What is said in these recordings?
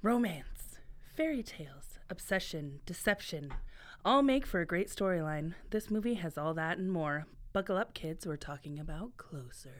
Romance, fairy tales, obsession, deception, all make for a great storyline. This movie has all that and more. Buckle up, kids. We're talking about Closer.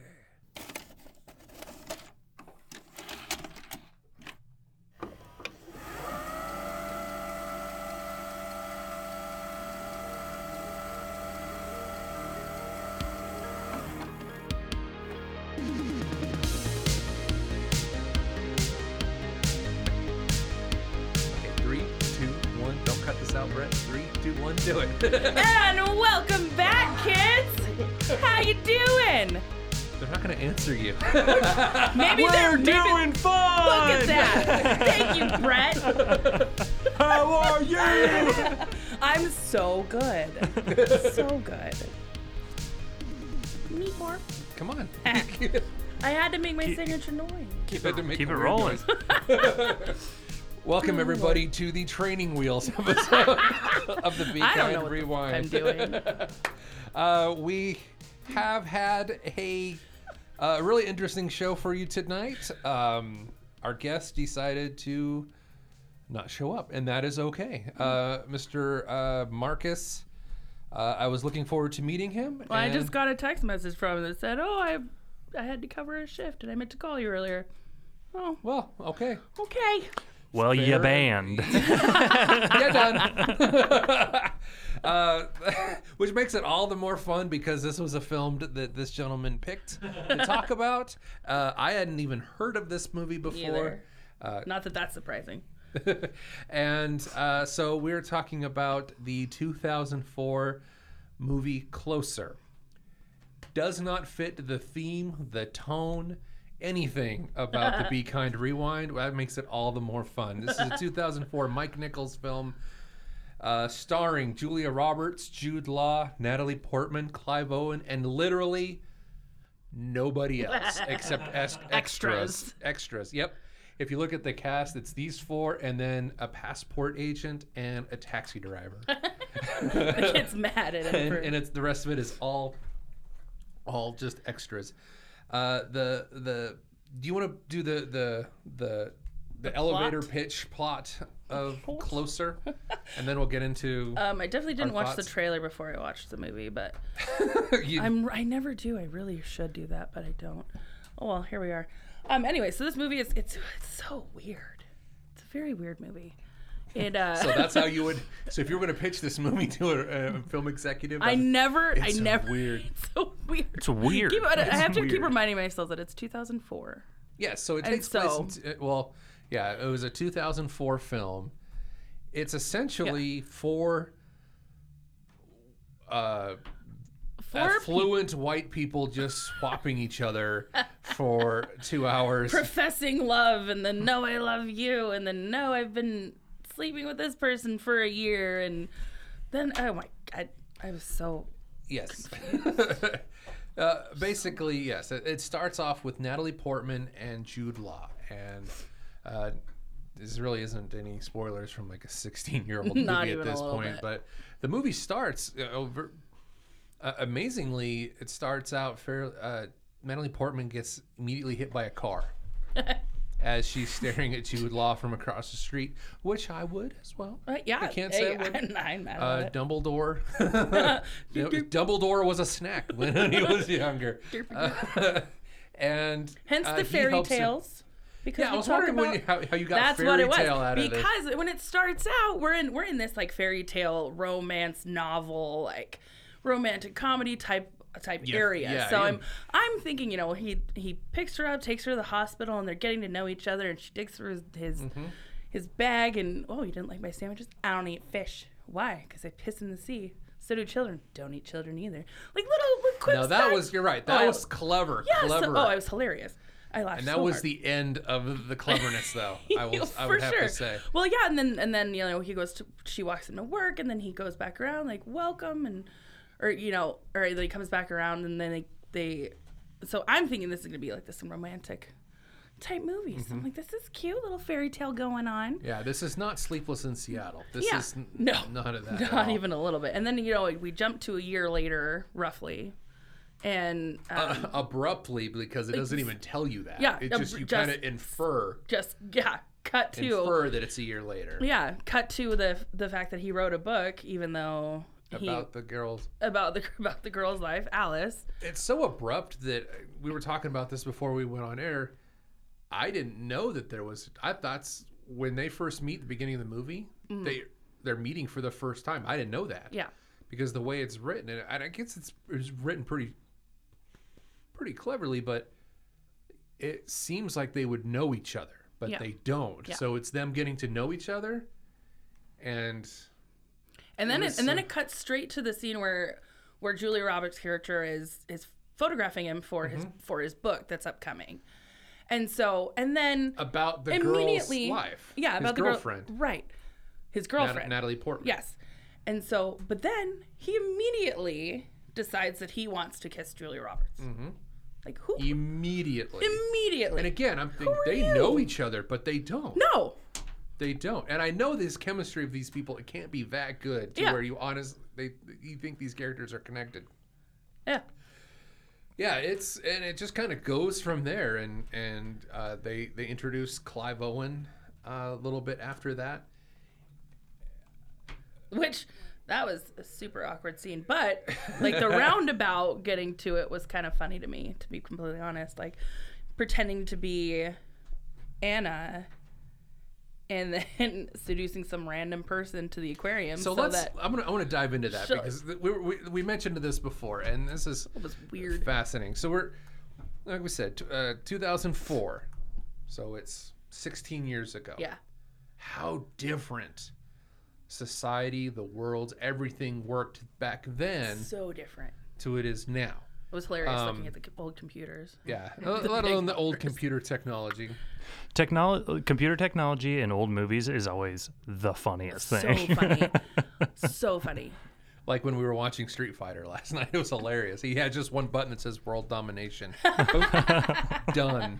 Do it. And welcome back, kids. How you doing? They're not going to answer you. We're doing fun. Look at that. Thank you, Brett. How are you? I'm so good. So good. Meet more. Come on. I had to make my signature noise. Keep it rolling. Welcome, everybody, to the Training Wheels episode of the Be Kind Rewind. I don't know what I'm doing. We have had a really interesting show for you tonight. Our guest decided to not show up, and that is okay. Mr. Marcus, I was looking forward to meeting him. Well, I just got a text message from him that said, I had to cover a shift, and I meant to call you earlier. Oh. Well, okay. Okay. Well, you banned. You're done. Which makes it all the more fun because this was a film that this gentleman picked to talk about. I hadn't even heard of this movie before. Not that that's surprising. And so we're talking about the 2004 movie Closer. Does not fit the theme, the tone, anything about the Be Kind Rewind. That makes it all the more fun. This is a 2004 Mike Nichols film starring Julia Roberts, Jude Law, Natalie Portman, Clive Owen, and literally nobody else except extras. Extras, yep. If you look at the cast, it's these four, and then a passport agent and a taxi driver. The kid's mad at him. And it's the rest of it is all just extras. Do you want to do the elevator pitch plot of Closer, and then we'll get into? I definitely didn't watch the trailer before I watched the movie, but I never do. I really should do that, but I don't. Oh well, here we are. Anyway, so this movie is it's so weird. It's a very weird movie. So that's how you would. So if you were going to pitch this movie to a film executive, Weird. It's so weird. It's weird. I have to keep reminding myself that it's 2004. Yeah. So it takes place. It was a 2004 film. It's essentially four affluent white people just swapping each other for 2 hours, professing love, and then no, I love you, and then no, I've been sleeping with this person for a year, and then oh my god, I was so confused. Basically, yes. It starts off with Natalie Portman and Jude Law, and this really isn't any spoilers from like a 16-year-old movie at this point. But the movie starts amazingly. It starts out fairly. Natalie Portman gets immediately hit by a car. As she's staring at Jude Law from across the street, which I would as well. Yeah. I can't say I wouldn't. I'm mad about it. Dumbledore. Dumbledore was a snack when he was younger. And hence the fairy tales. Because I was wondering how you got fairy tale out of it. Because when it starts out, we're in this like fairy tale romance novel, like romantic comedy type area. Yeah, so I'm thinking, he picks her up, takes her to the hospital, and they're getting to know each other, and she digs through his bag, and you didn't like my sandwiches? I don't eat fish. Why? Because I piss in the sea. So do children. Don't eat children either. Like little quick stuff. No, you're right. That was clever. Yeah, clever. So, I was hilarious. I laughed. And that was hard. The end of the cleverness, though. I would have to say. Well, yeah, and then she walks into work, and then he goes back around like welcome, and. Or he comes back around, and then they. So I'm thinking this is gonna be like some romantic type movies. Mm-hmm. I'm like, this is cute, little fairy tale going on. Yeah, this is not Sleepless in Seattle. This is none of that. Not even a little bit. And then we jump to a year later, roughly, and abruptly because it doesn't even tell you that. Yeah, it just you kind of infer. Just yeah, cut to infer that it's a year later. Yeah, cut to the fact that he wrote a book, even though about the girl's life, Alice. It's so abrupt that we were talking about this before we went on air. I didn't know that there was. I thought when they first meet at the beginning of the movie, they're meeting for the first time. I didn't know that. Yeah, because the way it's written, and I guess it's written pretty cleverly, but it seems like they would know each other, but they don't. Yeah. So it's them getting to know each other, and then it cuts straight to the scene where Julia Roberts' character is photographing him for his book that's upcoming. And so, and then about the girl's life, yeah, about his girlfriend, right? His girlfriend, Natalie Portman, yes. And so, but then he immediately decides that he wants to kiss Julia Roberts. Mm-hmm. Like who? Immediately. And again, I'm thinking they know each other, but they don't. No, they don't. And I know this chemistry of these people; it can't be that good to where you honestly you think these characters are connected. Yeah. Yeah, it just kind of goes from there, and they introduce Clive Owen a little bit after that, which that was a super awkward scene. But like the roundabout getting to it was kind of funny to me, to be completely honest. Like pretending to be Anna, and then seducing some random person to the aquarium. I want to dive into that because we mentioned this before, and this is weird, fascinating. So we're, like we said, 2004. So it's 16 years ago. Yeah. How different society, the world, everything worked back then. So different. To it is now. It was hilarious looking at the old computers. Yeah, let alone the old computer technology. Computer technology in old movies is always the funniest thing. So funny. So funny. Like when we were watching Street Fighter last night, it was hilarious. He had just one button that says world domination. Done.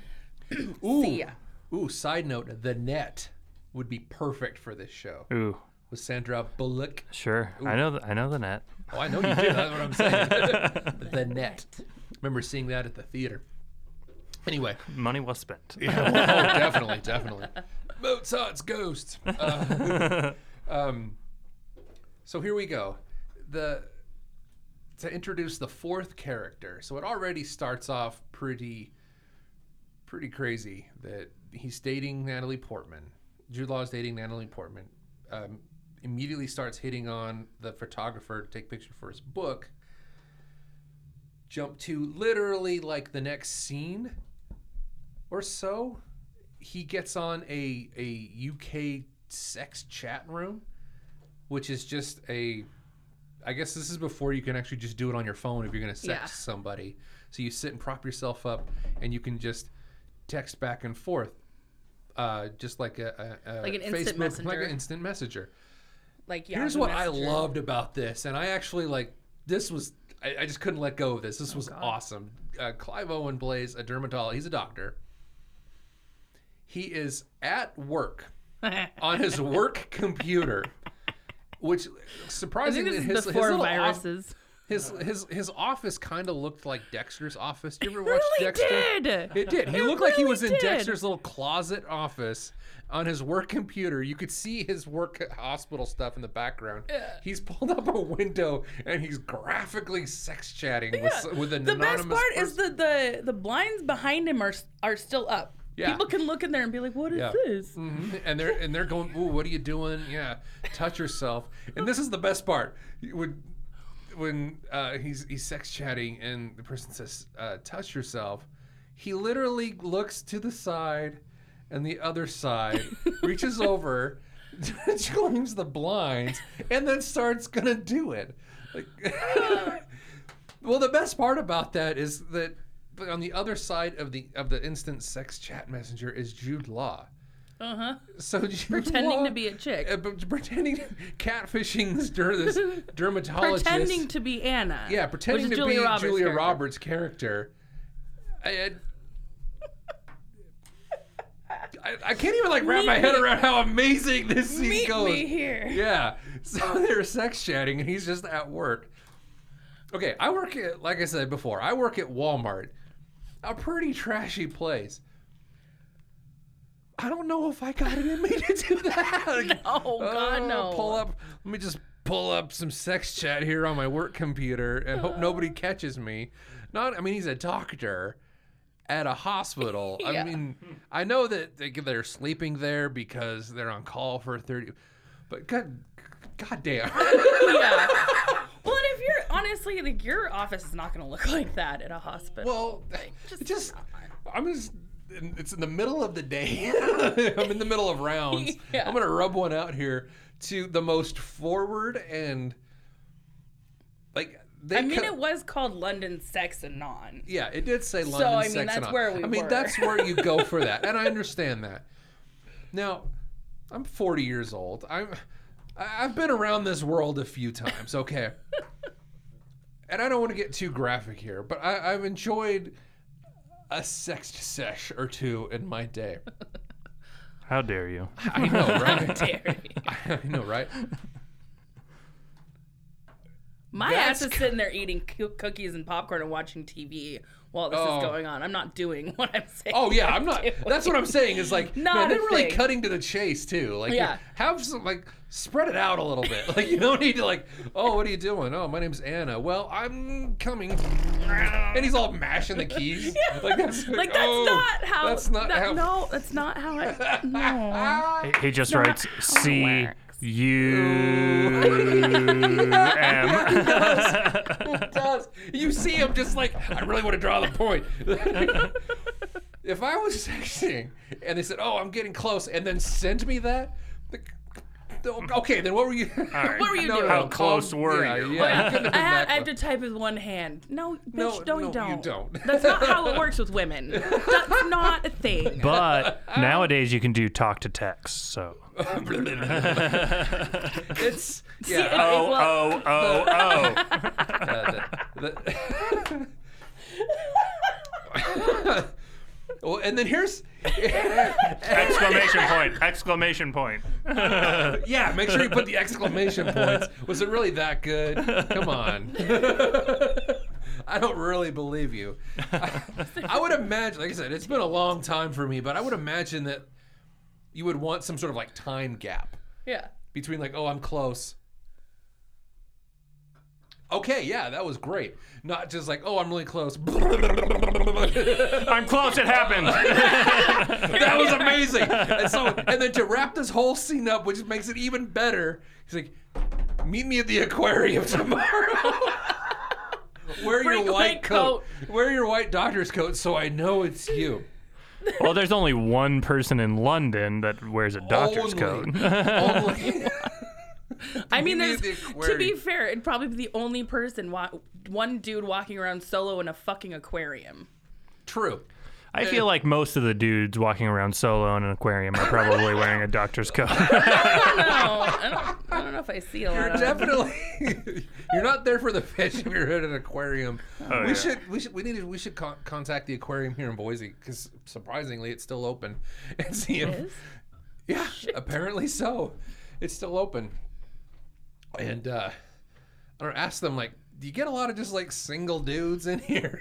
Ooh. See ya. Ooh, side note, The Net would be perfect for this show. Ooh. With Sandra Bullock. Sure. Ooh. I know The Net. Oh, I know you do. That's what I'm saying. The Net. Remember seeing that at the theater. Anyway. Money well spent. Yeah, well, definitely. Mozart's Ghost. So here we go. To introduce the fourth character. So it already starts off pretty crazy that he's dating Natalie Portman. Jude Law is dating Natalie Portman. Immediately starts hitting on the photographer to take picture for his book. Jump to literally like the next scene or so. He gets on a UK sex chat room, which is just I guess this is before you can actually just do it on your phone if you're going to sext somebody. So you sit and prop yourself up and you can just text back and forth. Just like a like an Facebook, instant messenger. Like an instant messenger. Like Yahoo. Here's what messenger. I loved about this, and I actually I just couldn't let go of this. This was awesome. Clive Owen plays a dermatologist. He's a doctor. He is at work on his work computer, which surprisingly his office kind of looked like Dexter's office. Did you ever watch Dexter? It did. It did. He looked like he was in Dexter's little closet office on his work computer. You could see his work hospital stuff in the background. He's pulled up a window and he's graphically sex chatting with an anonymous person. The best part is the blinds behind him are still up. Yeah. People can look in there and be like, "What is this?" Mm-hmm. And they're going, "Ooh, what are you doing?" Yeah, touch yourself. And this is the best part. When he's sex chatting and the person says, touch yourself, he literally looks to the side and the other side, reaches over, climbs the blinds, and then starts gonna do it. Well, the best part about that is that on the other side of the instant sex chat messenger is Jude Law. Uh-huh. So pretending to be a chick. Catfishing this dermatologist. Pretending to be Anna. Yeah, pretending to be Julia Roberts' character. I can't even wrap my head around how amazing this scene goes. Meet me here. Yeah. So they're sex chatting and he's just at work. Okay, I work at, like I said before, I work at Walmart. A pretty trashy place. I don't know if I got it in me to do that. Like, no, God, no. Pull up. Let me just pull up some sex chat here on my work computer and hope nobody catches me. Not. I mean, he's a doctor at a hospital. Yeah. I mean, I know that they're sleeping there because they're on call for 30. But God damn. Yeah. Well, and if you're honestly, like, your office is not going to look like that at a hospital. Well, like, just I'm just. It's in the middle of the day. I'm in the middle of rounds. Yeah. I'm going to rub one out here to the most forward and, like, it was called London Sex Anon. Yeah, it did say London Sex Anon. So, I mean, that's where we were. I mean, that's where you go for that. And I understand that. Now, I'm 40 years old. I've been around this world a few times, okay? And I don't want to get too graphic here, but I've enjoyed a sext sesh or two in my day. How dare you? I know, right? How dare you? I know, right? My ass is sitting there eating cookies and popcorn and watching TV while this is going on. I'm not doing what I'm saying. Oh yeah, I'm not. Doing. That's what I'm saying. Is like, man, they're really cutting to the chase too. Like, yeah. Have some, like, spread it out a little bit. Like, you don't need to, like, oh, what are you doing? Oh, my name's Anna. Well, I'm coming. And he's all mashing the keys. Yeah. Like, that's not how. He just writes C. He does. You see him just like, I really want to draw the point. If I was sexting and they said, oh, I'm getting close, and then sent me that, okay, then what were you? Right. What were you doing? How close were you? Yeah, like, I have to type with one hand. No, bitch, no, you don't. You don't. That's not how it works with women. That's not a thing. But nowadays you can do talk to text, so. It's Well, and then here's exclamation point! Exclamation point! Yeah, make sure you put the exclamation points. Was it really that good? Come on! I don't really believe you. I would imagine, like I said, it's been a long time for me, but I would imagine that you would want some sort of, like, time gap. Yeah. Between, like, oh, I'm close. Okay, yeah, that was great. Not just like, oh, I'm really close. I'm close, it happened. That was amazing. And then to wrap this whole scene up, which makes it even better, he's like, meet me at the aquarium tomorrow. Wear your white coat. Wear your white doctor's coat so I know it's you. Well, there's only one person in London that wears a doctor's coat. Only. I mean, to be fair, it'd probably be the only person, one dude walking around solo in a fucking aquarium. True. I feel like most of the dudes walking around solo in an aquarium are probably wearing a doctor's coat. I don't know if I see a lot of them. Definitely. You're not there for the fish if you're at an aquarium. Oh, we should contact the aquarium here in Boise, because surprisingly it's still open, and see if it is? Yeah, shit. Apparently so. It's still open. And I don't know, ask them, like, do you get a lot of just, like, single dudes in here?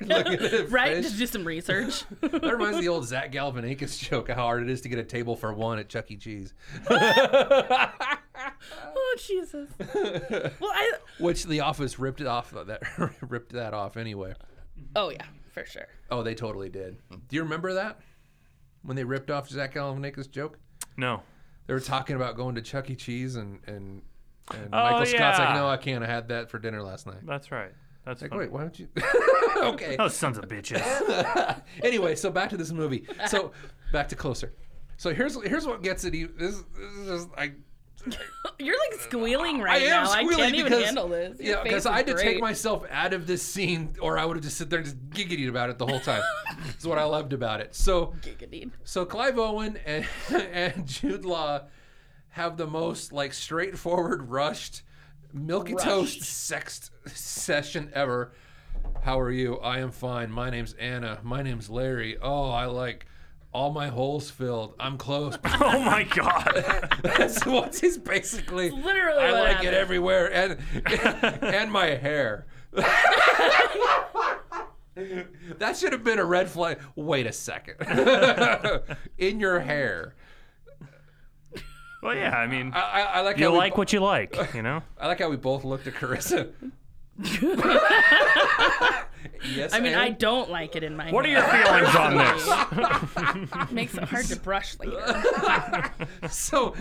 Right? Just do some research. That reminds me of the old Zach Galifianakis joke, how hard it is to get a table for one at Chuck E. Cheese. Oh, Jesus. Which The Office ripped it off. Ripped that off anyway. Oh, yeah, for sure. Oh, they totally did. Do you remember that? When they ripped off Zach Galifianakis' joke? No. They were talking about going to Chuck E. Cheese and Michael Scott's like, no, I can't. I had that for dinner last night. That's right. That's like, funny. Wait, why don't you? Okay. Those sons of bitches. Anyway, so back to this movie. So back to Closer. So here's what gets it. This is just, you're like squealing right now. I can't even handle this. Yeah, because I had to take myself out of this scene, or I would have just sit there and just giggity about it the whole time. That's what I loved about it. So giggity. So Clive Owen and Jude Law have the most, like, straightforward, rushed, milquetoast sext session ever. How are you? I am fine. My name's Anna. My name's Larry. Oh, I like all my holes filled. I'm close. Oh my God. That's what he's basically. Literally, I like it everywhere and my hair. That should have been a red flag. Wait a second. In your hair. Well, yeah, I mean, I like you like what you like, you know? I like how we both looked at Carissa. Yes, I mean, I don't like it in my What head. Are your feelings on this? It makes it hard to brush later. So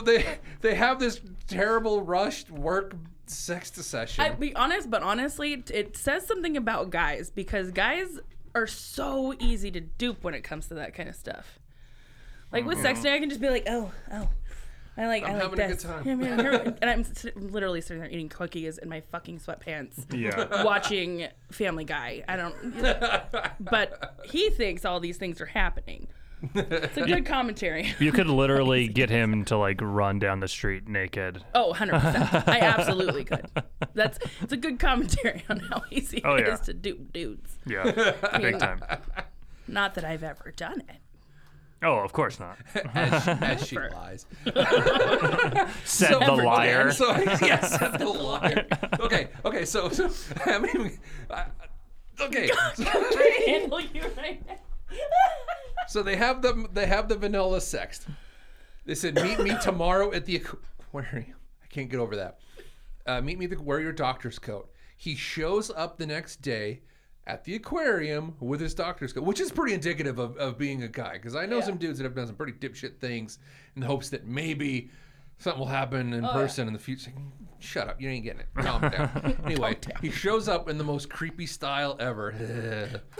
they have this terrible rushed work sex session. I'll be honest, but honestly, it says something about guys, because guys are so easy to dupe when it comes to that kind of stuff. Like with sex day, I can just be like, oh. I'm having a good time. And I'm literally sitting there eating cookies in my fucking sweatpants, watching Family Guy. But he thinks all these things are happening. It's a good commentary. You could literally get him to like run down the street naked. Oh, 100%. I absolutely could. It's a good commentary on how easy it is to dupe dudes. Yeah, I mean, big time. Not that I've ever done it. Oh, of course not. as she lies. Said the liar. Said the liar. Okay, so I mean, okay. God, I can't handle you right now. So they have the vanilla sext. They said, meet me tomorrow at the aquarium. I can't get over that. Meet me wear your doctor's coat. He shows up the next day at the aquarium with his doctor's coat, which is pretty indicative of being a guy, because I know some dudes that have done some pretty dipshit things in the hopes that maybe something will happen in person in the future. Shut up, you ain't getting it. Calm down. Anyway, he shows up in the most creepy style ever.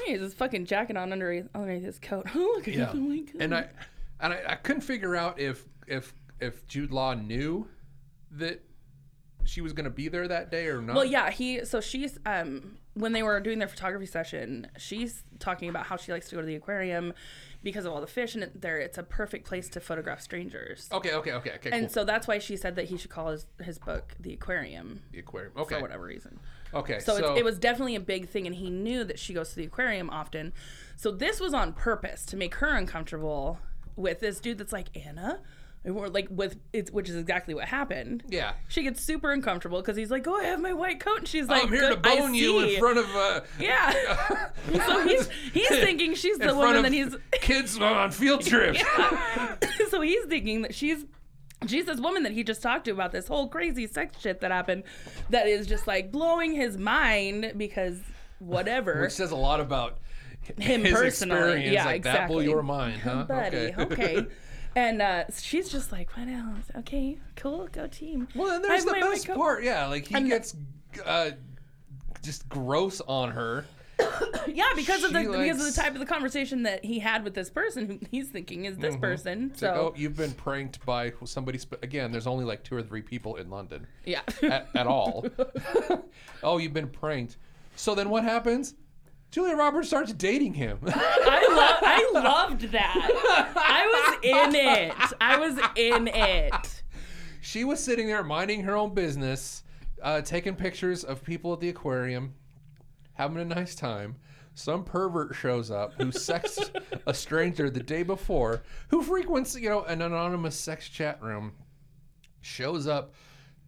He has his fucking jacket on underneath his coat. Oh, look at him. And I couldn't figure out if Jude Law knew that she was going to be there that day or not. Well, yeah, she's when they were doing their photography session, she's talking about how she likes to go to the aquarium because of all the fish in there. It's a perfect place to photograph strangers. Okay. And cool. So that's why she said that he should call his book The Aquarium. The Aquarium, okay. For whatever reason. Okay, so it was definitely a big thing, and he knew that she goes to the aquarium often. So this was on purpose to make her uncomfortable with this dude that's like, Anna? Or like which is exactly what happened. Yeah, she gets super uncomfortable because he's like, "Oh, I have my white coat," and she's like, "I'm here to bone you in front of." Yeah. So he's thinking she's the woman that he's kids on field trips. Yeah. So he's thinking that she's this woman that he just talked to about this whole crazy sex shit that happened, that is just like blowing his mind because whatever. Which says a lot about him his personally. Experience. Yeah, like, exactly. That blew your mind, huh? Buddy, okay. And she's just like, what else? Okay, cool, go team. Well, and there's the best part. Yeah, like he gets just gross on her. Yeah, because of the type of the conversation that he had with this person who he's thinking is this person. So, you've been pranked by somebody. Again, there's only like 2 or 3 people in London. Yeah. At all. Oh, you've been pranked. So then what happens? Julia Roberts starts dating him. I loved that. I was in it. She was sitting there minding her own business, taking pictures of people at the aquarium, having a nice time. Some pervert shows up who sexed a stranger the day before, who frequents, an anonymous sex chat room, shows up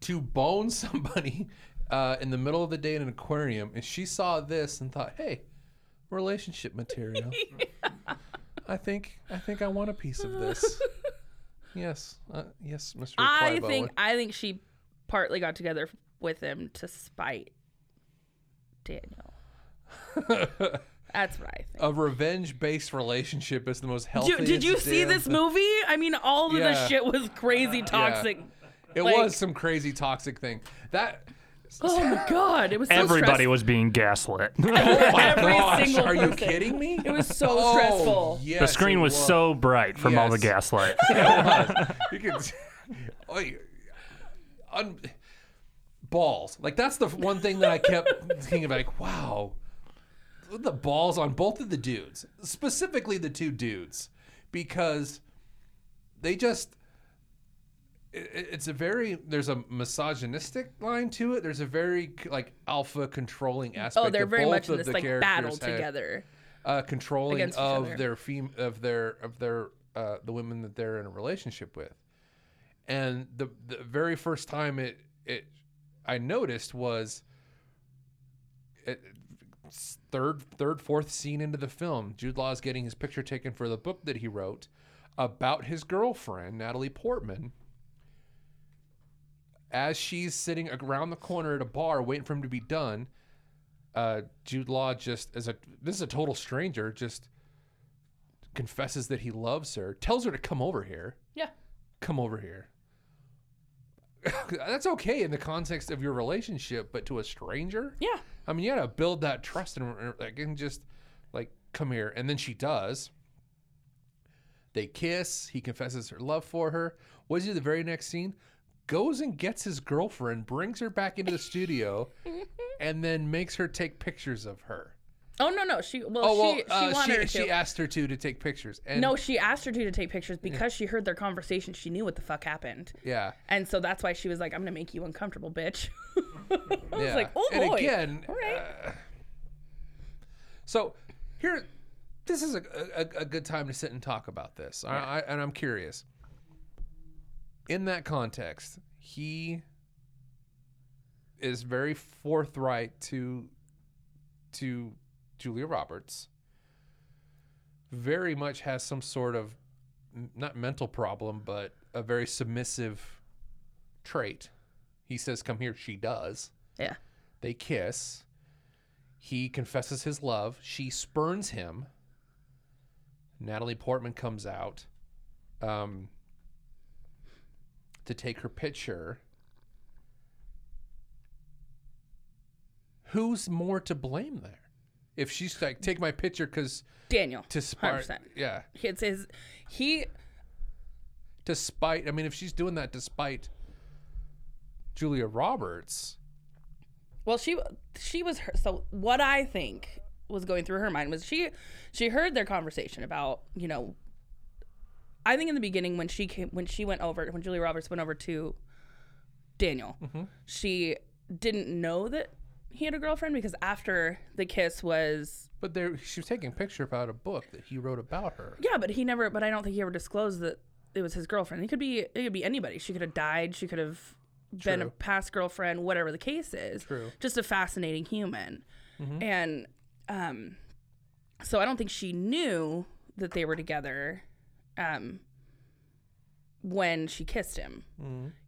to bone somebody in the middle of the day in an aquarium, and she saw this and thought, hey, relationship material. Yeah. I think I want a piece of this. Yes, Mr. Clive Owen. I think she partly got together with him to spite Daniel. That's what I think. A revenge-based relationship is the most healthy. Did you see this movie? I mean, all of the shit was crazy toxic. Yeah. It was some crazy toxic thing. That. Oh my God! It was so everybody was being gaslit. Oh my Every gosh! Single Are person. You kidding me? It was so stressful. Yes, the screen was so bright from all the gaslight. It was. You could balls. Like that's the one thing that I kept thinking about. Like, wow, the balls on both of the dudes, specifically the two dudes, because they just. There's a misogynistic line to it. There's a very like alpha controlling aspect. Oh, they're very much in this like battle together, controlling of their the women that they're in a relationship with. And the very first time it I noticed was third fourth scene into the film. Jude Law is getting his picture taken for the book that he wrote. about his girlfriend, Natalie Portman, as she's sitting around the corner at a bar waiting for him to be done. Jude Law just, this is a total stranger, just confesses that he loves her, tells her to come over here. Yeah. Come over here. That's okay in the context of your relationship, but to a stranger? Yeah. I mean, you gotta build that trust and just, like, come here. And then she does. They kiss. He confesses her love for her. What is it, the very next scene? Goes and gets his girlfriend, brings her back into the studio, and then makes her take pictures of her. Oh, no. She asked her to take pictures. And no, she asked her to take pictures because she heard their conversation. She knew what the fuck happened. Yeah. And so that's why she was like, I'm going to make you uncomfortable, bitch. I was like, oh, boy. And again, all right. So here, this is a good time to sit and talk about this. Yeah. And I'm curious. In that context, he is very forthright to Julia Roberts. Very much has some sort of, not mental problem, but a very submissive trait. He says, come here. She does. Yeah. They kiss. He confesses his love. She spurns him. Natalie Portman comes out. To take her picture. Who's more to blame there? If she's like, take my picture because Daniel, to spite, 100%. Yeah, it's his. He, despite, I mean, if she's doing that despite Julia Roberts. Well, she was her. So what I think was going through her mind was she heard their conversation about, you know. I think in the beginning when when Julia Roberts went over to Daniel, she didn't know that he had a girlfriend because after the kiss was. But she was taking a picture about a book that he wrote about her. Yeah, but he never. But I don't think he ever disclosed that it was his girlfriend. It could be anybody. She could have died. She could have been a past girlfriend. Whatever the case is. True. Just a fascinating human, and so I don't think she knew that they were together. When she kissed him,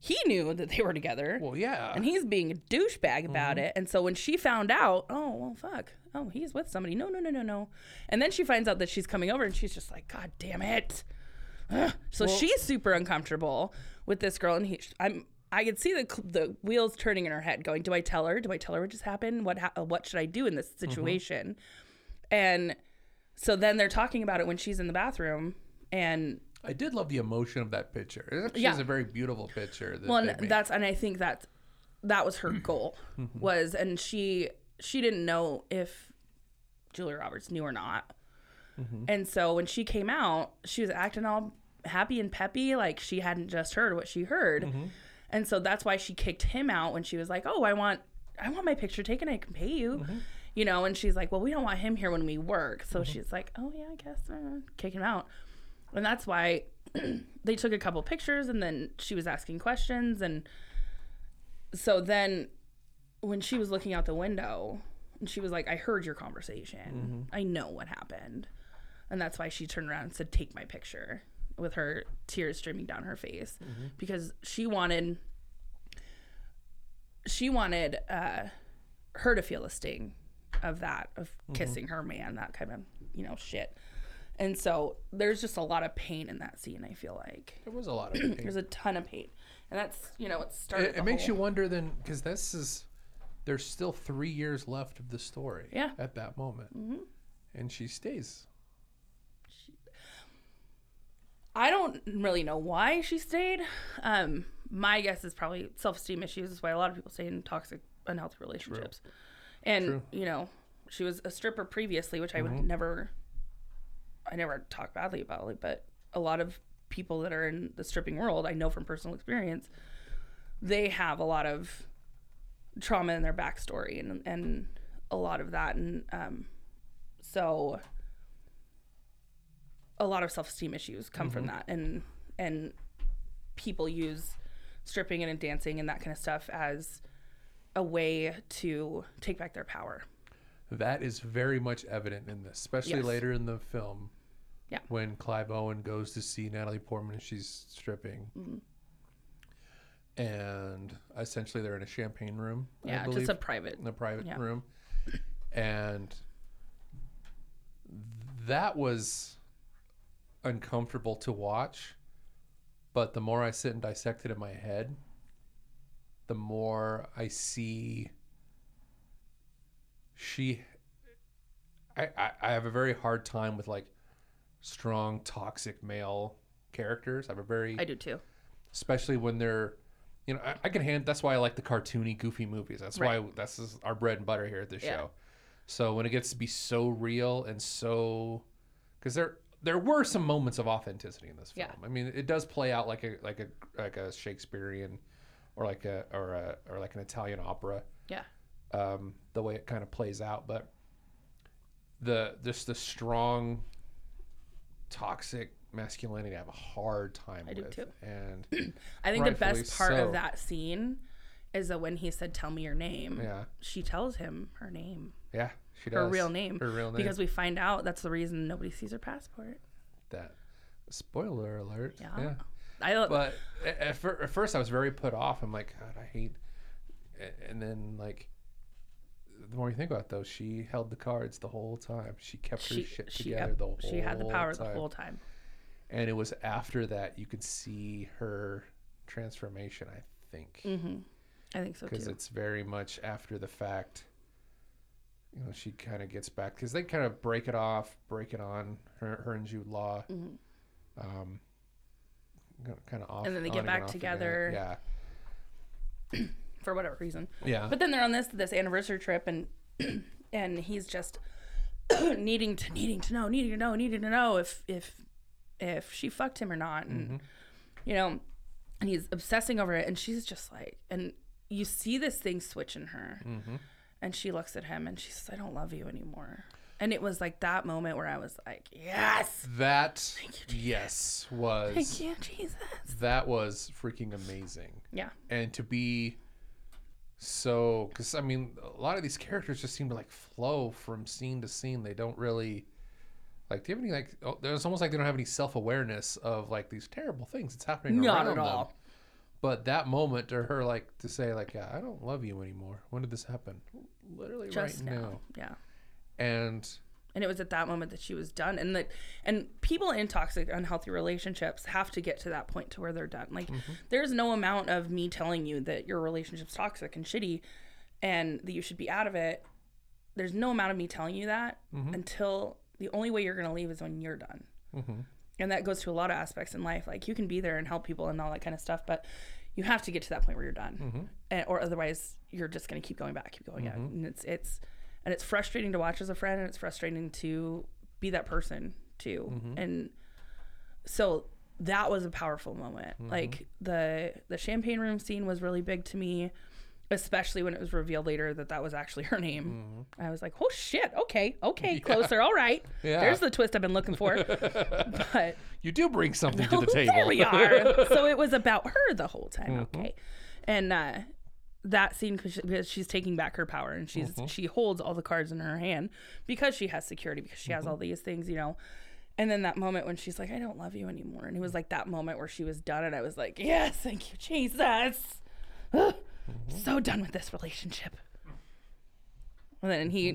he knew that they were together. Well, yeah. And he's being a douchebag about it. And so when she found out, oh, well, fuck. Oh, he's with somebody. No. And then she finds out that she's coming over and she's just like, God damn it. Ugh. So she's super uncomfortable with this girl. And I could see the wheels turning in her head going, do I tell her? Do I tell her what just happened? What should I do in this situation? And so then they're talking about it when she's in the bathroom. And I did love the emotion of that picture. It actually is a very beautiful picture. And I think that was her goal was, and she didn't know if Julia Roberts knew or not. And so when she came out, she was acting all happy and peppy, like she hadn't just heard what she heard. And so that's why she kicked him out when she was like, oh, I want my picture taken. I can pay you. You know, and she's like, well, we don't want him here when we work. So she's like, oh yeah, I guess kick him out. And that's why they took a couple pictures and then she was asking questions. And so then when she was looking out the window and she was like, I heard your conversation. I know what happened. And that's why she turned around and said, take my picture, with her tears streaming down her face, because she wanted her to feel the sting of that, of kissing her man, that kind of, you know, shit. And so there's just a lot of pain in that scene, I feel like. There was a lot of pain. There's a ton of pain. And that's, you know, it started. It makes you wonder then, because there's still 3 years left of the story at that moment. And she stays. I don't really know why she stayed. My guess is probably self-esteem issues is why a lot of people stay in toxic, unhealthy relationships. True. And, you know, she was a stripper previously, which I would never... I never talk badly about it, but a lot of people that are in the stripping world, I know from personal experience, they have a lot of trauma in their backstory and a lot of that. And so a lot of self-esteem issues come from that. And people use stripping and dancing and that kind of stuff as a way to take back their power. That is very much evident in this, especially later in the film. Yeah. When Clive Owen goes to see Natalie Portman and she's stripping. Mm-hmm. And essentially they're in a champagne room. Yeah, I believe, just a private room. And that was uncomfortable to watch. But the more I sit and dissect it in my head, the more I see I have a very hard time with like strong toxic male characters. I do too. Especially when they're, you know, I can handle. That's why I like the cartoony, goofy movies. That's right. Why that's our bread and butter here at this show. So when it gets to be so real and so, because there were some moments of authenticity in this film. Yeah. I mean, it does play out like a Shakespearean or like an Italian opera. Yeah. The way it kind of plays out, but the strong toxic masculinity I have a hard time with. I do too. And I think the best part of that scene is that when he said, "Tell me your name," she tells him her name. Yeah, she does. Her real name. Because we find out that's the reason nobody sees her passport. That spoiler alert. Yeah. But at first I was very put off. I'm like, God, I hate. And then like, the more you think about it, though, she held the cards the whole time. She kept her shit together the whole time. She had the power the whole time. And it was after that you could see her transformation, I think. Mm-hmm. I think so, too. Because it's very much after the fact, you know, she kind of gets back. Because they kind of break it on, her and Jude Law. Mm-hmm. Kind of off. And then they get back together. Yeah. For whatever reason. Yeah. But then they're on this anniversary trip and he's just needing to know if she fucked him or not, and you know, and he's obsessing over it, and she's just like, and you see this thing switch in her, and she looks at him and she says, "I don't love you anymore." And it was like that moment where I was like, yes! Thank you, Jesus. That was freaking amazing. Yeah. And to be so, because I mean, a lot of these characters just seem to like flow from scene to scene. They don't really like. Do you have any like? Oh, there's almost like they don't have any self-awareness of like these terrible things that's happening. Not around at all. Them. But that moment to her, like to say, like, yeah, I don't love you anymore. When did this happen? Literally just right now. Yeah. And it was at that moment that she was done. And and people in toxic, unhealthy relationships have to get to that point to where they're done. Like, there's no amount of me telling you that your relationship's toxic and shitty and that you should be out of it. There's no amount of me telling you that until the only way you're going to leave is when you're done. And that goes to a lot of aspects in life. Like, you can be there and help people and all that kind of stuff, but you have to get to that point where you're done. Or otherwise, you're just going to keep going out. And it's frustrating to watch as a friend, and it's frustrating to be that person too. And so that was a powerful moment. Like the champagne room scene was really big to me, especially when it was revealed later that was actually her name. I was like, oh shit, okay, yeah. Closer, all right. Yeah. There's the twist I've been looking for. But you do bring something to the table. There we are. So it was about her the whole time, okay. And that scene, because she's taking back her power, and she holds all the cards in her hand because she has security, because she has all these things, you know. And then that moment when she's like, I don't love you anymore, and it was like that moment where she was done, and I was like, yes, thank you, Jesus. So done with this relationship. And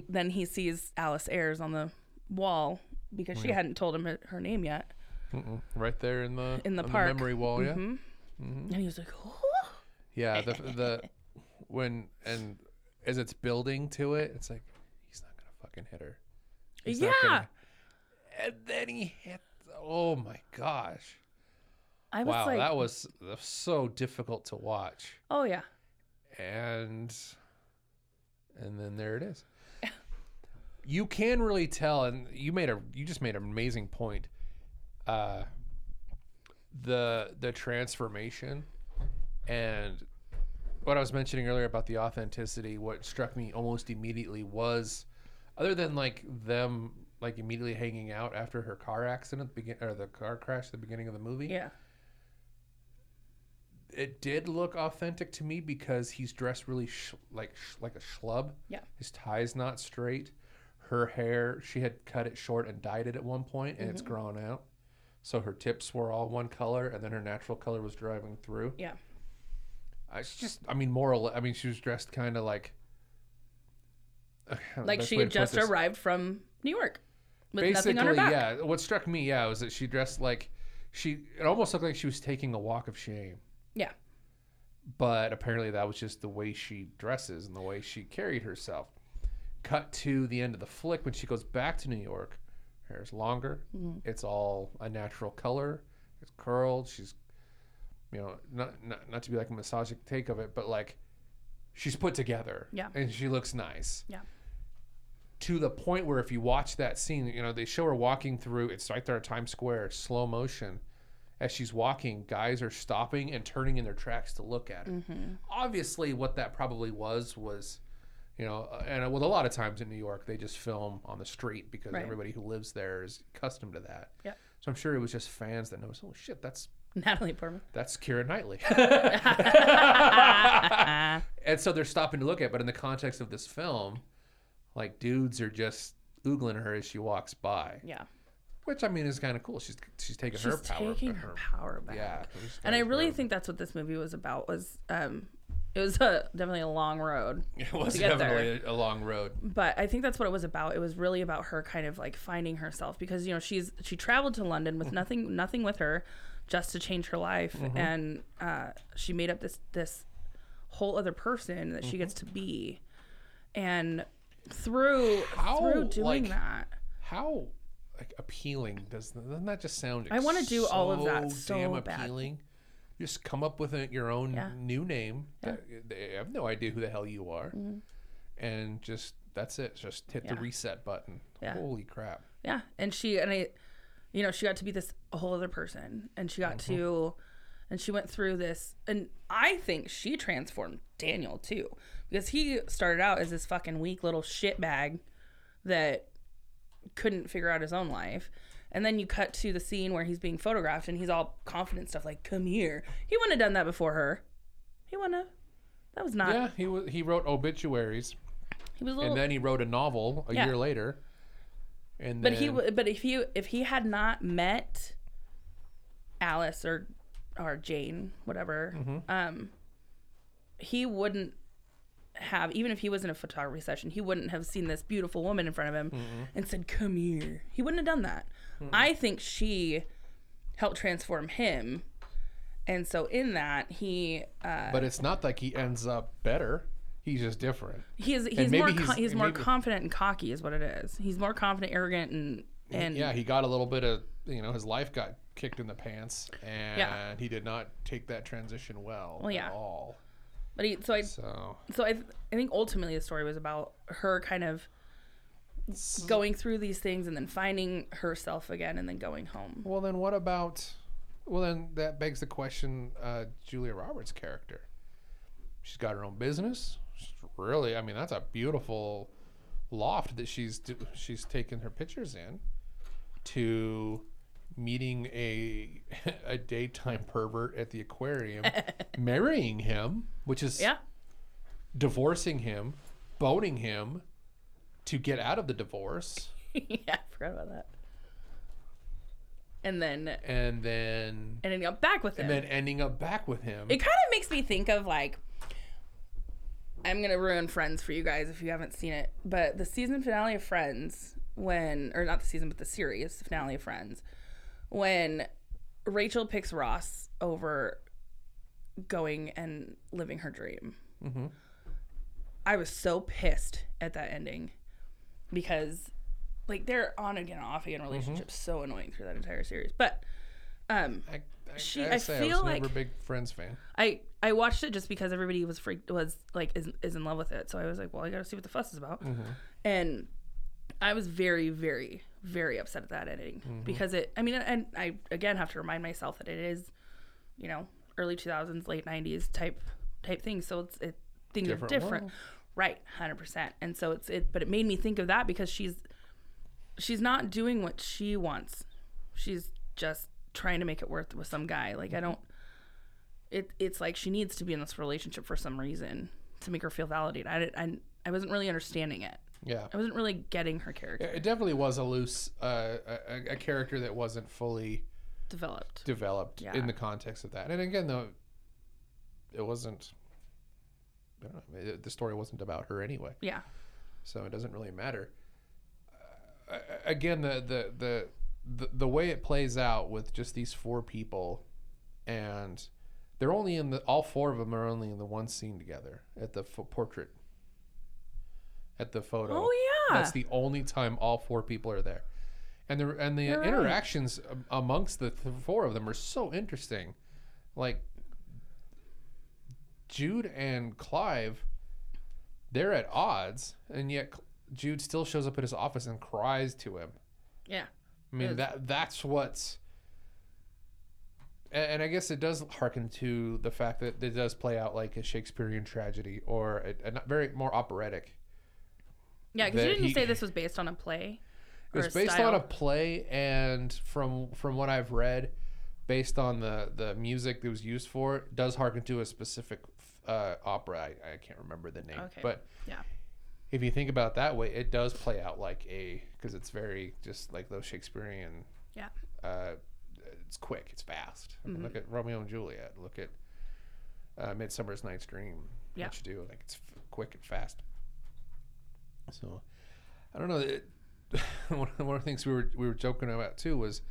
then he sees Alice Ayers on the wall because she hadn't told him her name yet. Right there in the park, the memory wall, and he was like, oh. Yeah, the when and as it's building to it, it's like he's not gonna fucking hit her. And then he hit. Oh my gosh! I was like, that was so difficult to watch. Oh yeah. And then there it is. You can really tell, and you just made an amazing point. The transformation. And what I was mentioning earlier about the authenticity, what struck me almost immediately was, other than like them like immediately hanging out after her car accident, or the car crash at the beginning of the movie. Yeah. It did look authentic to me because he's dressed really like a schlub. Yeah. His tie's not straight. her hair, she had cut it short and dyed it at one point, and it's grown out. So her tips were all one color, and then her natural color was driving through. Yeah. It's just, I mean, more or less, I mean, she was dressed kind of like she had just arrived from New York with basically, nothing on her back. Yeah. What struck me, yeah, was that she dressed like it almost looked like she was taking a walk of shame. Yeah. But apparently that was just the way she dresses and the way she carried herself. Cut to the end of the flick when she goes back to New York. Hair's longer. Mm-hmm. It's all a natural color. It's curled. She's, you know, not to be like a misogynistic take of it, but like she's put together. Yeah. And she looks nice. Yeah. To the point where if you watch that scene, you know, they show her walking through. It's right there at Times Square, slow motion. As she's walking, guys are stopping and turning in their tracks to look at her. Mm-hmm. Obviously, what that probably was, you know, and with a lot of times in New York, they just film on the street because everybody who lives there is accustomed to that. Yeah. So I'm sure it was just fans that noticed, oh, shit, that's Natalie Portman. That's Keira Knightley. And so they're stopping to look at, but in the context of this film, like dudes are just oogling her as she walks by. Yeah. Which, I mean, is kind of cool. She's taking her power back. Yeah. And I really think that's what this movie was about. It was definitely a long road. It was definitely a long road. But I think that's what it was about. It was really about her kind of like finding herself because, you know, she traveled to London with nothing with her just to change her life. Mm-hmm. And she made up this whole other person that she gets to be. And through doing that. How... Like appealing doesn't that just sound? I want to do all of that so damn appealing. Bad. You just come up with your own new name. Yeah. They have no idea who the hell you are, and just that's it. Just hit the reset button. Yeah. Holy crap! Yeah, and she got to be this whole other person, and she got to, and she went through this, and I think she transformed Daniel too because he started out as this fucking weak little shitbag that couldn't figure out his own life, and then you cut to the scene where he's being photographed and he's all confident stuff like come here. He wouldn't have done that before her. He wouldn't have. That was not. Yeah, he wrote obituaries. He was a little... and then he wrote a novel a year later. And then... but if he had not met Alice or Jane, whatever, he wouldn't have, even if he was in a photography session, he wouldn't have seen this beautiful woman in front of him and said come here. He wouldn't have done that. I think she helped transform him, and so in that he but it's not like he ends up better. He's just different. He's more confident and cocky is what it is. He's more confident, arrogant, and yeah, he got a little bit of, you know, his life got kicked in the pants, and he did not take that transition well at all. But I think ultimately the story was about her kind of going through these things and then finding herself again and then going home. Well, then what about? Well, then that begs the question: Julia Roberts' character. She's got her own business. She's really, I mean, that's a beautiful loft that she's taken her pictures in. To meeting a daytime pervert at the aquarium, marrying him, which is divorcing him, boning him to get out of the divorce. I forgot about that. And then ending up back with him. It kind of makes me think of, like, I'm gonna ruin Friends for you guys if you haven't seen it, but the season finale of Friends, the series finale of Friends, when Rachel picks Ross over going and living her dream. I was so pissed at that ending because, like, they're on again, off again relationships, so annoying through that entire series. But I was never a big Friends fan. I watched it just because everybody was is in love with it, so I was like, well, I gotta see what the fuss is about. And I was very, very, very upset at that ending because it, I mean, and I again have to remind myself that it is, you know, early 2000s, late 90s type thing. So things are different. World. Right. 100%. And so but it made me think of that because she's not doing what she wants. She's just trying to make it worth with some guy. Like, it's like she needs to be in this relationship for some reason to make her feel validated. I wasn't really understanding it. Yeah. I wasn't really getting her character. It definitely was a loose, a character that wasn't fully developed in the context of that. And again, though, it wasn't, I don't know, the story wasn't about her anyway. Yeah. So it doesn't really matter. Again, the way it plays out with just these four people, and they're only in the, all four of them are only in the one scene together at the portrait, at the photo. Oh yeah, that's the only time all four people are there, and the You're interactions right. amongst the four of them are so interesting, like Jude and Clive, they're at odds, and yet Jude still shows up at his office and cries to him. Yeah. I mean, that's what's... And I guess it does hearken to the fact that it does play out like a Shakespearean tragedy or a very more operatic. Yeah, because you didn't say this was based on a play? It was based on a play, and from what I've read, based on the music that was used for it, does hearken to a specific opera. I can't remember the name. Okay. But yeah. If you think about it that way, it does play out like a, because it's very just like those Shakespearean. Yeah. It's quick. It's fast. I mean, look at Romeo and Juliet. Look at Midsummer's Night's Dream. Yeah. What you do, like it's quick and fast. So, I don't know. One of the things we were joking about too was,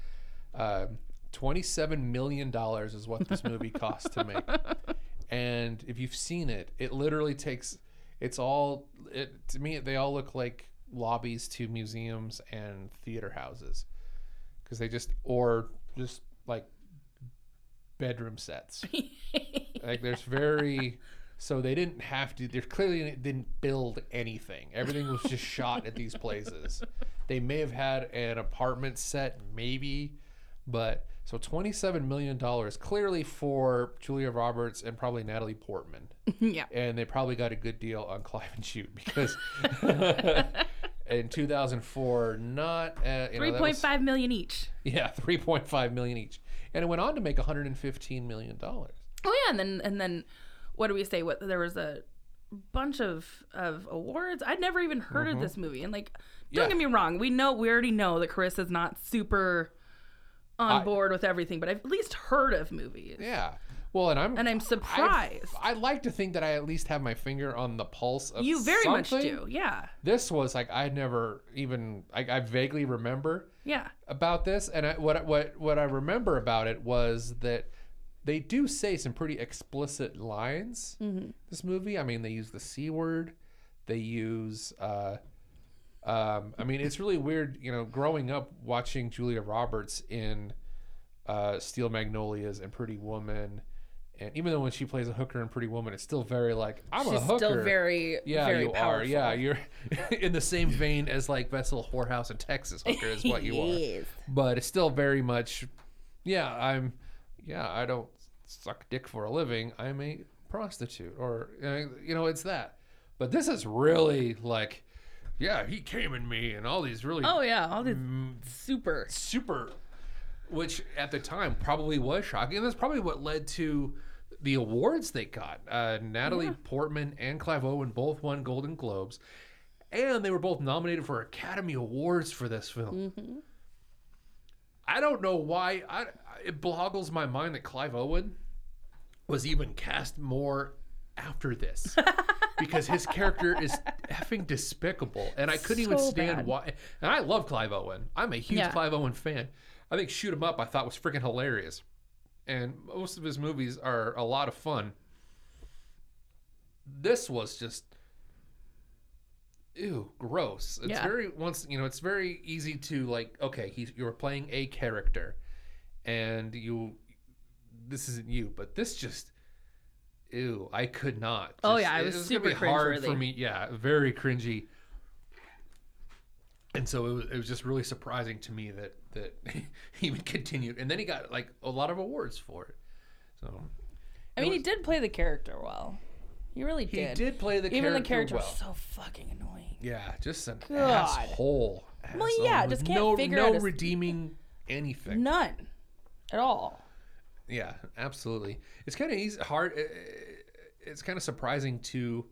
$27 million is what this movie costs to make, and if you've seen it, it literally takes. It's all, to me, they all look like lobbies to museums and theater houses. Because they just, or just like bedroom sets. Like there's very, so they didn't have to, they clearly didn't build anything. Everything was just shot at these places. They may have had an apartment set, maybe, but so $27 million clearly for Julia Roberts and probably Natalie Portman. Yeah. And they probably got a good deal on Clive and Jude because in 2004, not... $3.5 million each. Yeah, $3.5 million each. And it went on to make $115 million. Oh, yeah. And then what do we say? What, there was a bunch of awards. I'd never even heard of this movie. And like, don't get me wrong. We already know that Carissa's not super... on board with everything, but I've at least heard of movies. Yeah. Well, and I'm surprised. I like to think that I at least have my finger on the pulse of you very something. Much do. Yeah. This was like I vaguely remember. Yeah. About this, and what I remember about it was that they do say some pretty explicit lines. Mm-hmm. This movie, I mean, they use the C word. They use. I mean, it's really weird, you know, growing up watching Julia Roberts in Steel Magnolias and Pretty Woman. And even though when she plays a hooker in Pretty Woman, it's still very like, she's a hooker. She's still very, very powerful. Are. Yeah, you're in the same vein as like Bessel Whorehouse in Texas hooker is what you yes. are. But it's still very much, I don't suck dick for a living. I'm a prostitute or, you know, it's that. But this is really like... Yeah, he came in me and all these really... Oh, yeah, all these super... Super, which at the time probably was shocking. And that's probably what led to the awards they got. Natalie Portman and Clive Owen both won Golden Globes. And they were both nominated for Academy Awards for this film. Mm-hmm. I don't know why. It boggles my mind that Clive Owen was even cast more after this. Because his character is effing despicable. And I couldn't even stand bad. Why. And I love Clive Owen. I'm a huge Clive Owen fan. I think Shoot 'Em Up I thought was freaking hilarious. And most of his movies are a lot of fun. This was just, ew, gross. It's it's very easy to like, okay, you're playing a character. And this isn't you. But this just... Ew, I could not. Just, oh yeah, it was super hard for me. Yeah, very cringy. And so it was just really surprising to me that he even continued, and then he got like a lot of awards for it. So, he did play the character well. He really did. He did play the character well. Even the character was so fucking annoying. Yeah, just an asshole. Well, yeah, just can't figure out. No redeeming anything. None, at all. Yeah, absolutely. It's kind of hard. It's kind of surprising to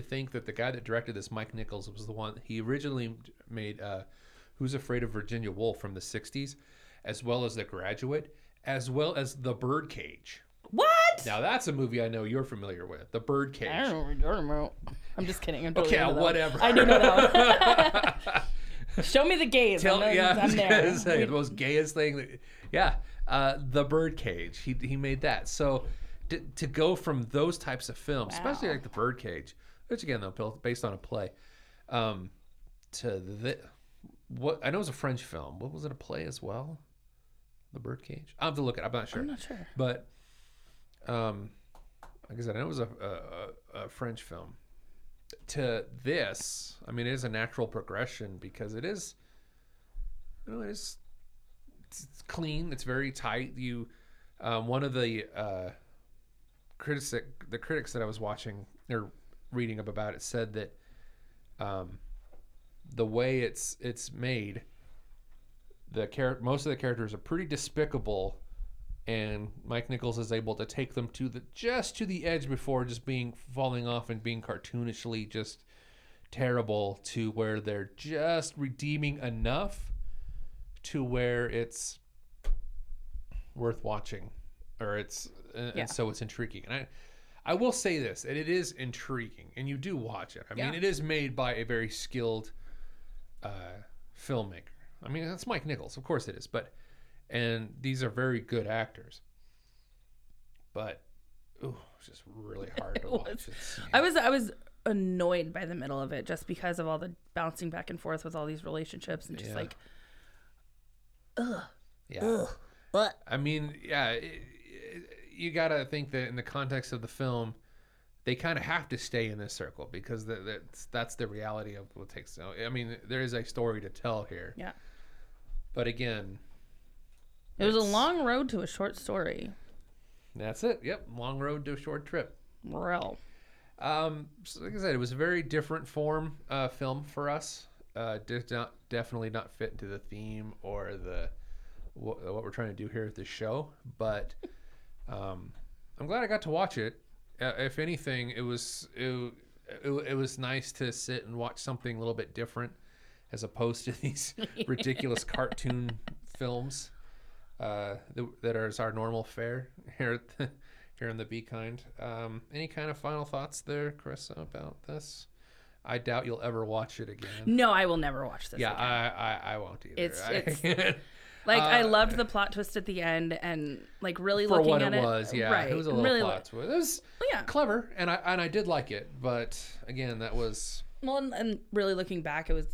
to think that the guy that directed this, Mike Nichols, was the one. He originally made Who's Afraid of Virginia Woolf from the 60s, as well as The Graduate, as well as The Birdcage. What? Now, that's a movie I know you're familiar with. The Birdcage. I don't know. I'm just kidding. I'm totally okay, whatever. I do know that one. Show me the gays. I'm there. Say, the most gayest thing. Yeah. The Birdcage. He made that. So to go from those types of films, especially like The Birdcage, which again, though, based on a play, I know it was a French film. What was it, a play as well? The Birdcage? I'll have to look it up. I'm not sure. But like I said, I know it was a French film. To this, I mean, it is a natural progression because it is, you know, it's clean. It's very tight. You, one of the critics that I was watching or reading up about it said that the way it's made, most of the characters are pretty despicable, and Mike Nichols is able to take them to the edge before just falling off and being cartoonishly just terrible, to where they're just redeeming enough to where it's worth watching, or and so it's intriguing. And I will say this, and it is intriguing, and you do watch it. I mean, it is made by a very skilled filmmaker. I mean, that's Mike Nichols, of course it is, and these are very good actors. But it's just really hard to watch. I was annoyed by the middle of it just because of all the bouncing back and forth with all these relationships and just like, ugh. Yeah. Ugh. What? I mean, yeah, you gotta think that in the context of the film, they kind of have to stay in this circle because that's the reality of what takes. I mean, there is a story to tell here. Yeah. But again, it was a long road to a short story. That's it. Yep. Long road to a short trip. Real. So like I said, it was a very different form film for us. Definitely not fit into the theme or what we're trying to do here at this show. But I'm glad I got to watch it. If anything, it was nice to sit and watch something a little bit different, as opposed to these ridiculous cartoon films that are our normal fare here in the Be Kind. Any kind of final thoughts there, Carissa, about this? I doubt you'll ever watch it again. No, I will never watch this. Yeah, again. I won't either. It's like, I loved the plot twist at the end, and like really looking at it. For what it was, yeah, right. It was a little really plot twist. It was clever, and I did like it, but again, that was and really looking back, it was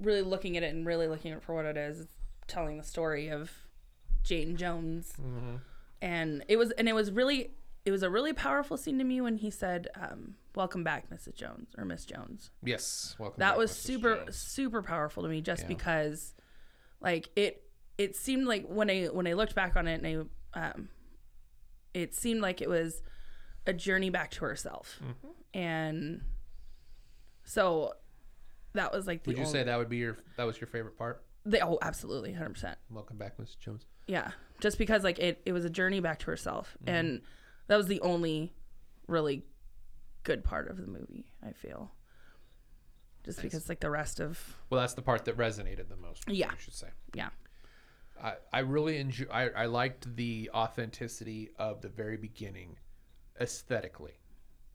really looking at it and really looking at it for what it is, telling the story of Jane Jones, mm-hmm. and it was a really powerful scene to me when he said, "Welcome back, Mrs. Jones or Miss Jones." Yes, welcome. That back, was Mrs. super Jones. Super powerful to me, just because, like it. It seemed like when I looked back on it, and it seemed like it was a journey back to herself, mm-hmm. and so that was like the. Would you say that was your favorite part? Absolutely, 100%. Welcome back, Mrs. Jones. Yeah, just because like it was a journey back to herself, mm-hmm. and that was the only really good part of the movie, I feel. Just because like the rest of. Well, that's the part that resonated the most. Yeah, you should say. Yeah. I really enjoy. I liked the authenticity of the very beginning, aesthetically.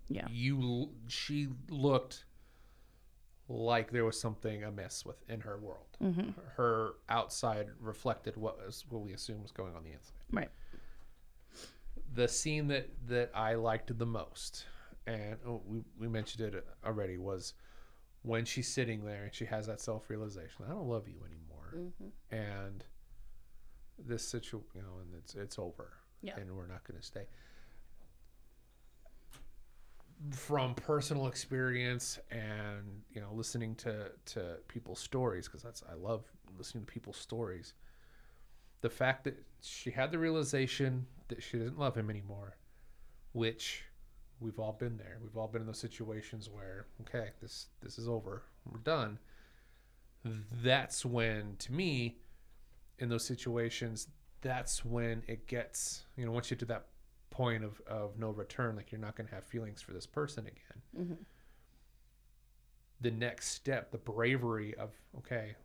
Yeah. She looked like there was something amiss within her world. Mm-hmm. Her outside reflected what we assume was going on the inside. Right. The scene that I liked the most, and we mentioned it already, was when she's sitting there and she has that self-realization. I don't love you anymore, mm-hmm. and this situation, you know, and it's over, and we're not going to stay. From personal experience, and you know, listening to people's stories, because I love listening to people's stories. The fact that she had the realization that she doesn't love him anymore, which we've all been there. We've all been in those situations where this is over, we're done. That's when, to me, in those situations, that's when it gets, you know, once you get to that point of no return, like you're not going to have feelings for this person again. Mm-hmm. the next step, the bravery of, okay,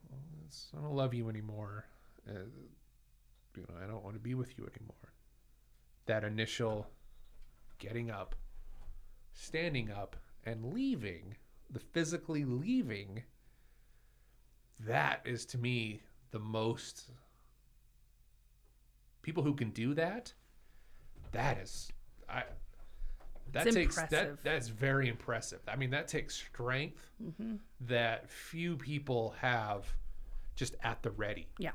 I don't love you anymore. I don't want to be with you anymore. That initial getting up, standing up, and leaving, the physically leaving, that is to me the most, people who can do that, that is, that's very impressive. I mean, that takes strength that few people have just at the ready. Yeah.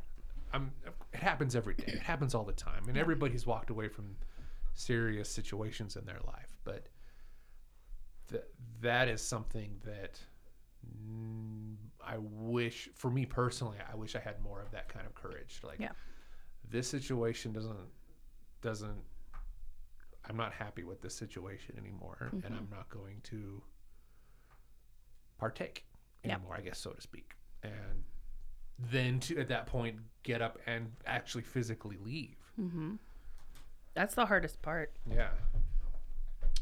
It happens every day. It happens all the time. And everybody's walked away from serious situations in their life. But that is something that I wish, for me personally, I wish I had more of that kind of courage. Like, this situation doesn't, I'm not happy with this situation anymore. And I'm not going to partake anymore, I guess, so to speak. And then to, at that point, get up and actually physically leave. That's the hardest part. Yeah,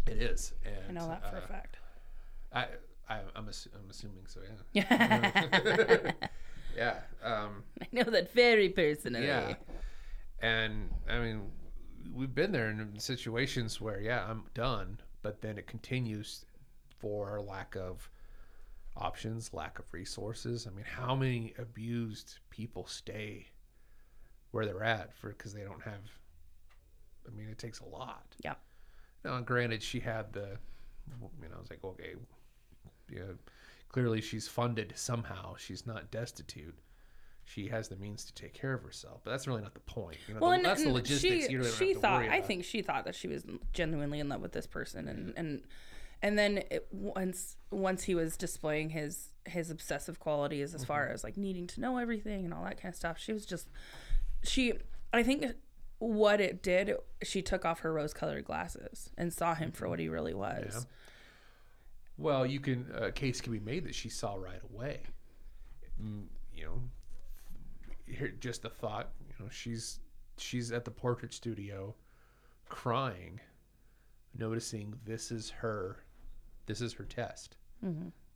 it is. And I know that for a fact. I'm assuming so. Yeah. Yeah. I know that very personally. Yeah. And I mean, we've been there in situations where I'm done, but then it continues for lack of options, lack of resources. I mean, how many abused people stay where they're at because they don't have, I mean, it takes a lot. Yeah. Now, granted, she had the, I was like, okay, clearly she's funded somehow. She's not destitute. She has the means to take care of herself, but that's really not the point. That's the logistics. I think she thought that she was genuinely in love with this person, and then once he was displaying his obsessive qualities as far as like needing to know everything and all that kind of stuff, she was I think what it did, she took off her rose-colored glasses and saw him for what he really was. Yeah. Well, a case can be made that she saw right away. Just the thought, she's at the portrait studio crying, noticing this is her test.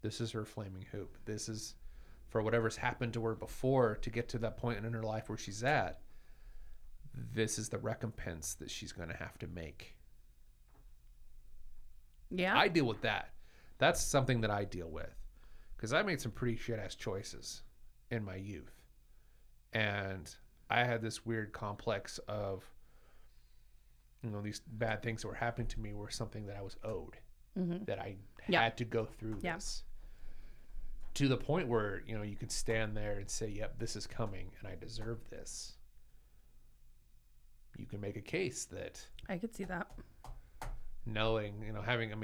This is her flaming hoop. This is for whatever's happened to her before to get to that point in her life where she's at. This is the recompense that she's going to have to make. Yeah. I deal with that. That's something that I deal with because I made some pretty shit-ass choices in my youth. And I had this weird complex of, these bad things that were happening to me were something that I was owed, that I had to go through this. To the point where, you can stand there and say, yep, this is coming and I deserve this. You can make a case that. I could see that. Knowing,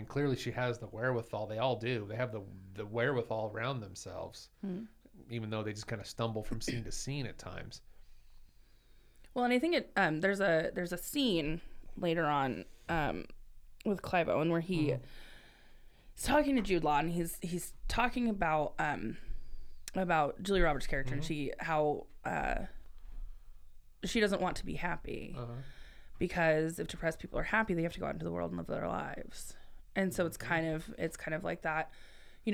clearly she has the wherewithal. They all do. They have the wherewithal around themselves. Even though they just kind of stumble from scene to scene at times. Well, and I think it there's a scene later on with Clive Owen where he's talking to Jude Law and he's talking about Julia Roberts' character and she doesn't want to be happy because if depressed people are happy, they have to go out into the world and live their lives, and so it's kind of like that.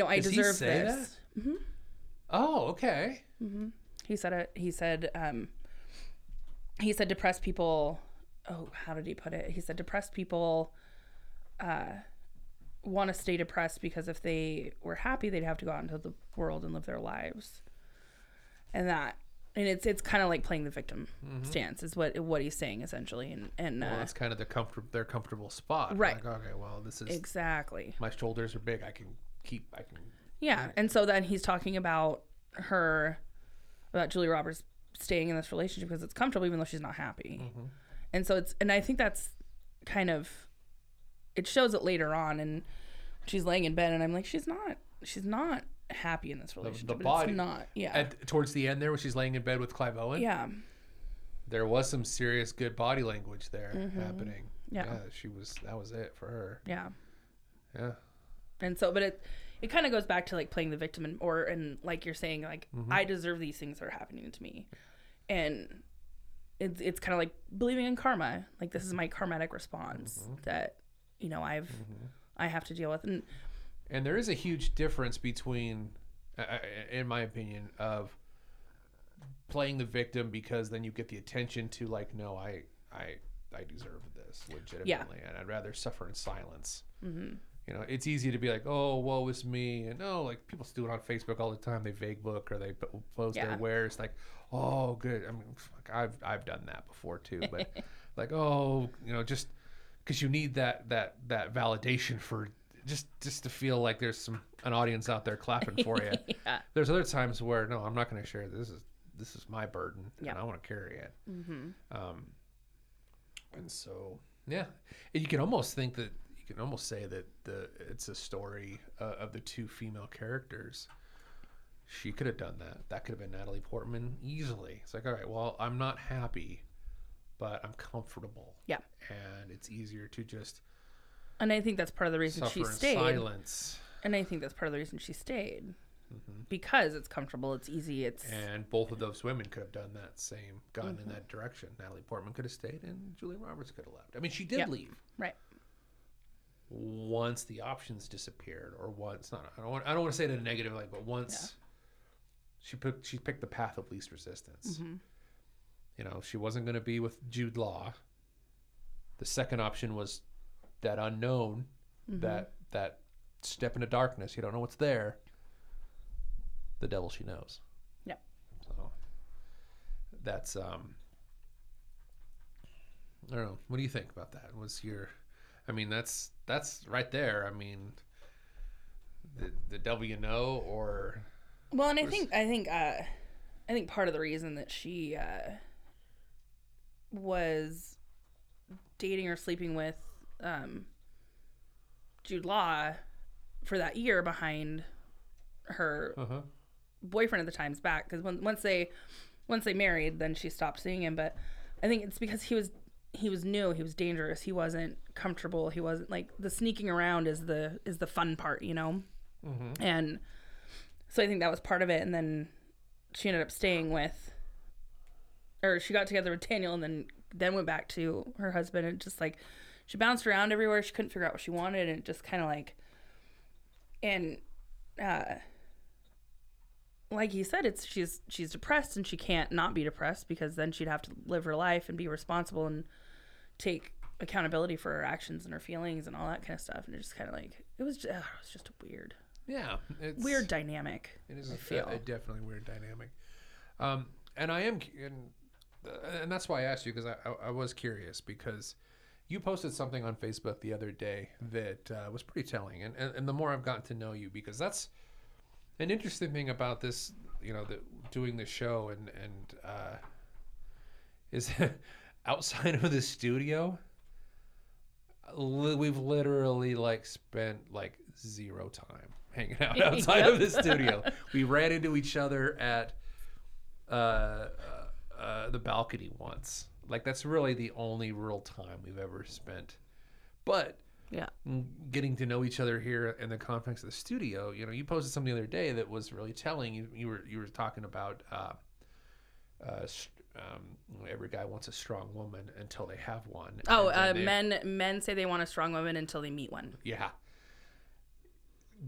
I deserve this. That? Mm-hmm. Oh, okay. Mm-hmm. He said it. He said depressed people. Oh, how did he put it? He said depressed people want to stay depressed because if they were happy, they'd have to go out into the world and live their lives. And it's kind of like playing the victim stance is what he's saying essentially. And that's kind of their comfortable spot, right? Like, okay, well, this is exactly. My shoulders are big. I can. Yeah, and so then he's talking about Julia Roberts staying in this relationship because it's comfortable even though she's not happy. And so and I think that's kind of, it shows it later on and she's laying in bed and I'm like, she's not happy in this relationship. The body. It's not, yeah. Towards the end there when she's laying in bed with Clive Owen. Yeah. There was some serious good body language there happening. Yeah. That was it for her. Yeah. Yeah. And so, but it kind of goes back to like playing the victim and like you're saying, like I deserve these things that are happening to me, and it's kind of like believing in karma. Like this is my karmatic response that I have to deal with, and And there is a huge difference between, in my opinion, of playing the victim, because then you get the attention to like, no, I deserve this legitimately, and I'd rather suffer in silence. Mm-hmm. You know, it's easy to be like, oh, woe is me, and oh, like people do it on Facebook all the time. They vague book or they post their wares. Like, oh, good. I mean, like, I've done that before too, but like, oh, you know, just because you need that validation for. Just to feel like there's an audience out there clapping for you. Yeah. There's other times where no, I'm not going to share. This is my burden, and I want to carry it. Mm-hmm. And so and you can almost think that you can almost say that it's a story of the two female characters. She could have done that. That could have been Natalie Portman easily. It's like, all right, well, I'm not happy, but I'm comfortable. Yeah, and it's easier to just. And I think that's part of the reason she stayed. Silence. And I think that's part of the reason she stayed. Mm-hmm. Because it's comfortable, it's easy, it's... And both of those women could have done that same, gone in that direction. Natalie Portman could have stayed and Julia Roberts could have left. I mean, she did leave. Right. Once the options disappeared, or once... I don't want to say it in a negative light, but once she picked the path of least resistance. Mm-hmm. You know, she wasn't going to be with Jude Law. The second option was... that unknown, that step into darkness. You don't know what's there. The devil she knows. Yep. So that's I don't know. What do you think about that? Was your, I mean, that's right there. I mean, the devil you know, or well, and I think part of the reason that she was dating or sleeping with Jude Law for that year behind her boyfriend at the time's back, because once they married, then she stopped seeing him. But I think it's because he was new, he was dangerous, he wasn't comfortable, he wasn't like the sneaking around is the fun part, you know. Mm-hmm. And so I think that was part of it. And then she ended up staying with, or she got together with Daniel, and then went back to her husband, and just like. She bounced around everywhere. She couldn't figure out what she wanted, and just kind of like, and like you said, it's she's depressed, and she can't not be depressed, because then she'd have to live her life and be responsible and take accountability for her actions and her feelings and all that kind of stuff. And it's just kind of like it was just a weird, weird dynamic. It is a definitely weird dynamic. And that's why I asked you, because I was curious, because. You posted something on Facebook the other day that was pretty telling, and the more I've gotten to know you, because that's an interesting thing about this, you know, doing the show and is outside of the studio, we've literally like spent like zero time hanging out outside of the studio. We ran into each other at the balcony once. Like, that's really the only real time we've ever spent. But getting to know each other here in the context of the studio, you know, you posted something the other day that was really telling. You were talking about every guy wants a strong woman until they have one. Oh, men say they want a strong woman until they meet one. Yeah.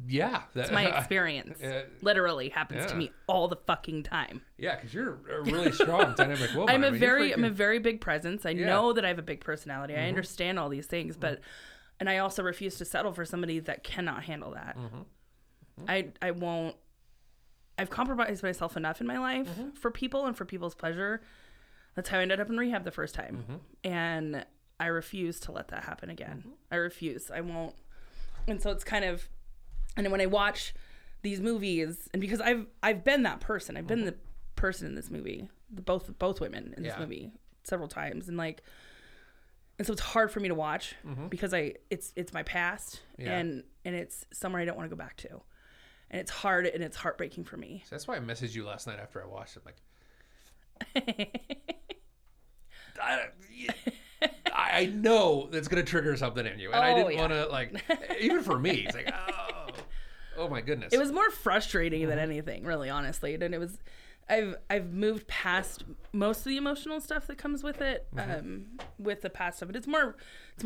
Yeah, that's my experience. Literally happens to me all the fucking time. Yeah, because you're a really strong, dynamic woman. I'm a very big presence. I know that I have a big personality. Mm-hmm. I understand all these things, and I also refuse to settle for somebody that cannot handle that. Mm-hmm. Mm-hmm. I won't. I've compromised myself enough in my life for people and for people's pleasure. That's how I ended up in rehab the first time, and I refuse to let that happen again. Mm-hmm. I refuse. I won't. And so it's kind of. And when I watch these movies, and because I've been that person, I've been the person in this movie, both women in this movie several times, and so it's hard for me to watch because it's my past and it's somewhere I don't want to go back to, and it's hard and it's heartbreaking for me. So that's why I messaged you last night after I watched it, like, I know that's gonna trigger something in you, and I didn't want to even for me, it's like Oh my goodness! It was more frustrating than anything, really, honestly. And it was, I've moved past most of the emotional stuff that comes with it, with the past stuff. But it's more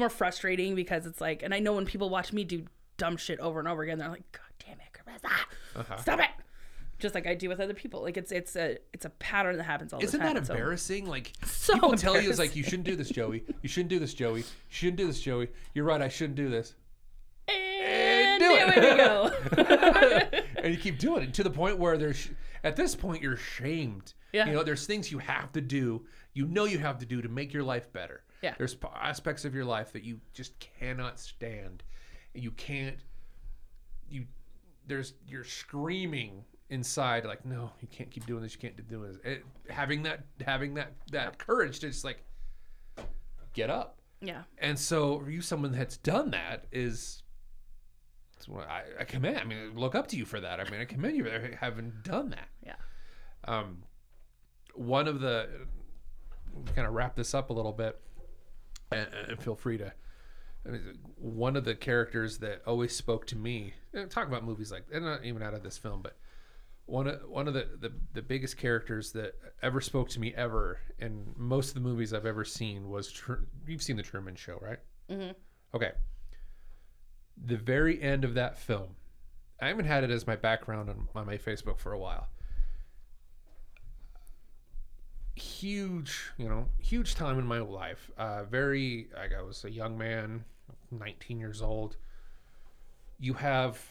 frustrating because it's like, and I know when people watch me do dumb shit over and over again. They're like, God damn it, Carissa. Stop it. Just like I do with other people. Like it's a pattern that happens all the time. Isn't that embarrassing? Like people tell you, it's like, you shouldn't do this, Joey. You shouldn't do this, Joey. You shouldn't do this, Joey. You're right, I shouldn't do this. And do it. There we go. And you keep doing it to the point where there's, at this point, you're shamed. Yeah. You know, there's things you have to do, you have to do to make your life better. Yeah. There's aspects of your life that you just cannot stand. You're screaming inside like, no, you can't keep doing this. You can't do this. Having that courage to just like get up. Yeah. And so someone that's done that is, I commend. I mean, look up to you for that. I mean, I commend you for having done that. Yeah. One of the, kind of wrap this up a little bit, and feel free to. I mean, one of the characters that always spoke to me. Talk about movies like, and not even out of this film, but one of the biggest characters that ever spoke to me ever in most of the movies I've ever seen was. You've seen The Truman Show, right? Mm-hmm. Okay. The very end of that film, I haven't had it as my background on my Facebook for a while. Huge time in my life. I was a young man, 19 years old. You have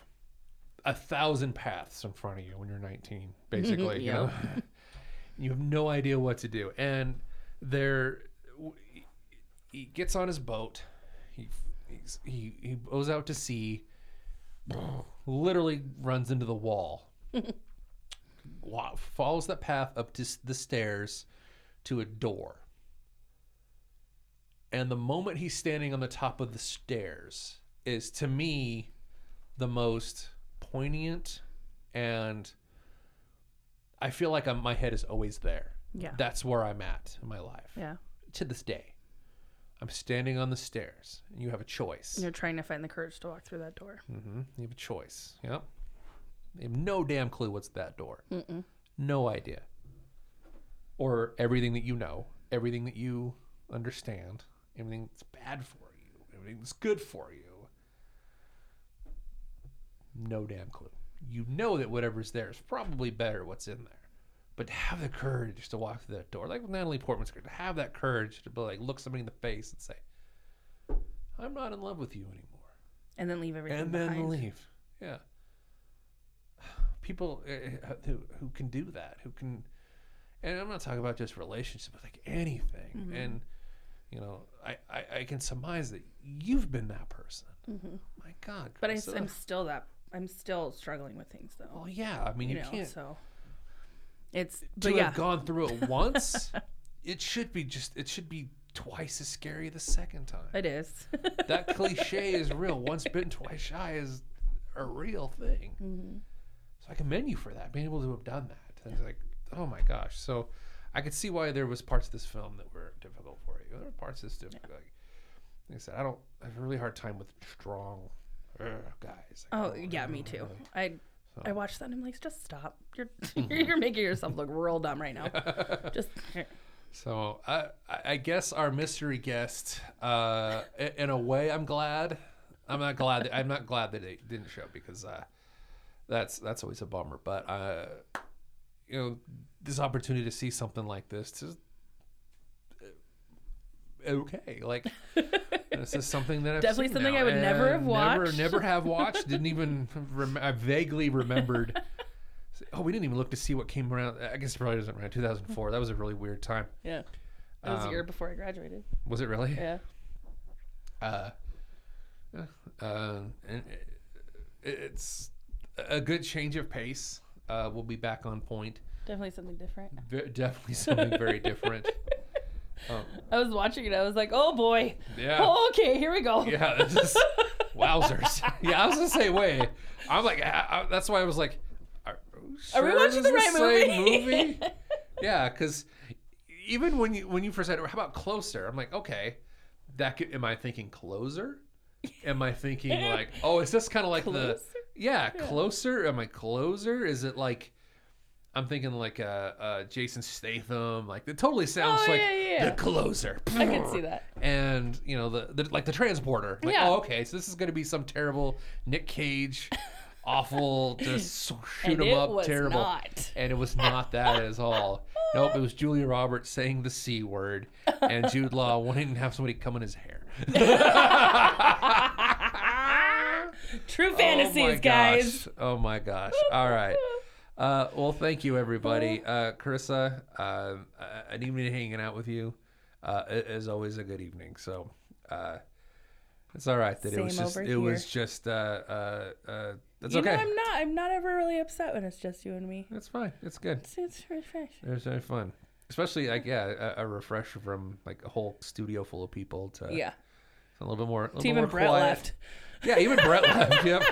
1,000 paths in front of you when you're 19, basically. Yeah. You know, you have no idea what to do. And he gets on his boat. He goes out to sea, literally runs into the wall. Wow, follows that path up to the stairs to a door. And the moment he's standing on the top of the stairs is, to me, the most poignant, and I feel like my head is always there. Yeah. That's where I'm at in my life. Yeah. To this day. I'm standing on the stairs, and you have a choice. You're trying to find the courage to walk through that door. Mm-hmm. You have a choice. Yep. You have no damn clue what's at that door. Mm-mm. No idea. Or everything that you know, everything that you understand, everything that's bad for you, everything that's good for you. No damn clue. You know that whatever's there is probably better what's in there. But to have the courage to walk through that door, like with Natalie Portman's courage, to have that courage to be like, look somebody in the face and say, I'm not in love with you anymore. And then leave everything behind. And then leave. Yeah. People who can do that, and I'm not talking about just relationships, but like anything. Mm-hmm. And, you know, I can surmise that you've been that person. Mm-hmm. My God. But I'm still struggling with things though. Oh, well, yeah. I mean, you can't. So. Have gone through it once, it should be twice as scary the second time. It is. That cliche is real. Once bitten, twice shy is a real thing. Mm-hmm. So I commend you for that, being able to have done that. And it's like, oh my gosh. So I could see why there was parts of this film that were difficult for you. There were parts that's difficult. Yeah. Like I said, I have a really hard time with strong guys. Me too. I watched that and I'm like, just stop. You're making yourself look real dumb right now. Just. So I guess our mystery guest, in a way, I'm glad. I'm not glad that it didn't show, because that's always a bummer. But you know, this opportunity to see something like this is okay. Like this is something that I've definitely seen something now. I would never have watched. Never have watched. Didn't even. I vaguely remembered. Oh, we didn't even look to see what came around. I guess it probably doesn't around 2004. That was a really weird time. Yeah, that was the year before I graduated. Was it really? Yeah. And it's a good change of pace. We'll be back on point. Definitely something different. Definitely something very different. I was watching it. I was like, oh boy. Yeah. Oh, okay, here we go. Yeah. This is wowzers. Yeah, I was the same way. I'm like, that's why I was like, are we watching the right movie? Yeah, because even when you first said, how about Closer? I'm like, okay, am I thinking Closer? Am I thinking like, oh, is this kind of like Closer? Closer? Am I Closer? Is it like I'm thinking like Jason Statham. Like it totally sounds the Closer. I can see that. And you know the Transporter. Like oh okay, so this is gonna be some terrible Nick Cage, awful just shoot him up terrible. Not. And it was not that at all. Nope, it was Julia Roberts saying the C word and Jude Law wanting to have somebody come in his hair. True fantasies, guys. Oh my gosh. All right. Well, thank you, everybody. Carissa, an evening hanging out with you is always a good evening. So it's all right that that's okay. No, I'm not ever really upset when it's just you and me. That's fine. It's good. It's refreshing. It's very fun, especially like a refresher from like a whole studio full of people to a little bit more. Brett left. Yeah, even Brett left. Yep.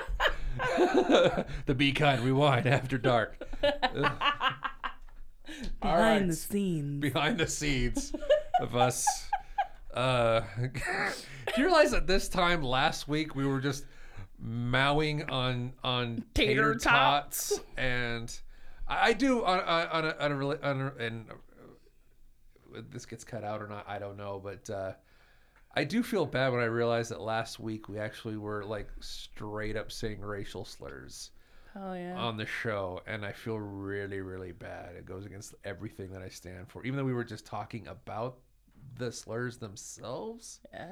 The Be Kind Rewind after dark. Behind the scenes of us. Do you realize that this time last week we were just mowing on tater tots, and I do on a, this gets cut out or not, I don't know, but I do feel bad when I realized that last week we actually were like straight up saying racial slurs on the show, and I feel really, really bad. It goes against everything that I stand for. Even though we were just talking about the slurs themselves, I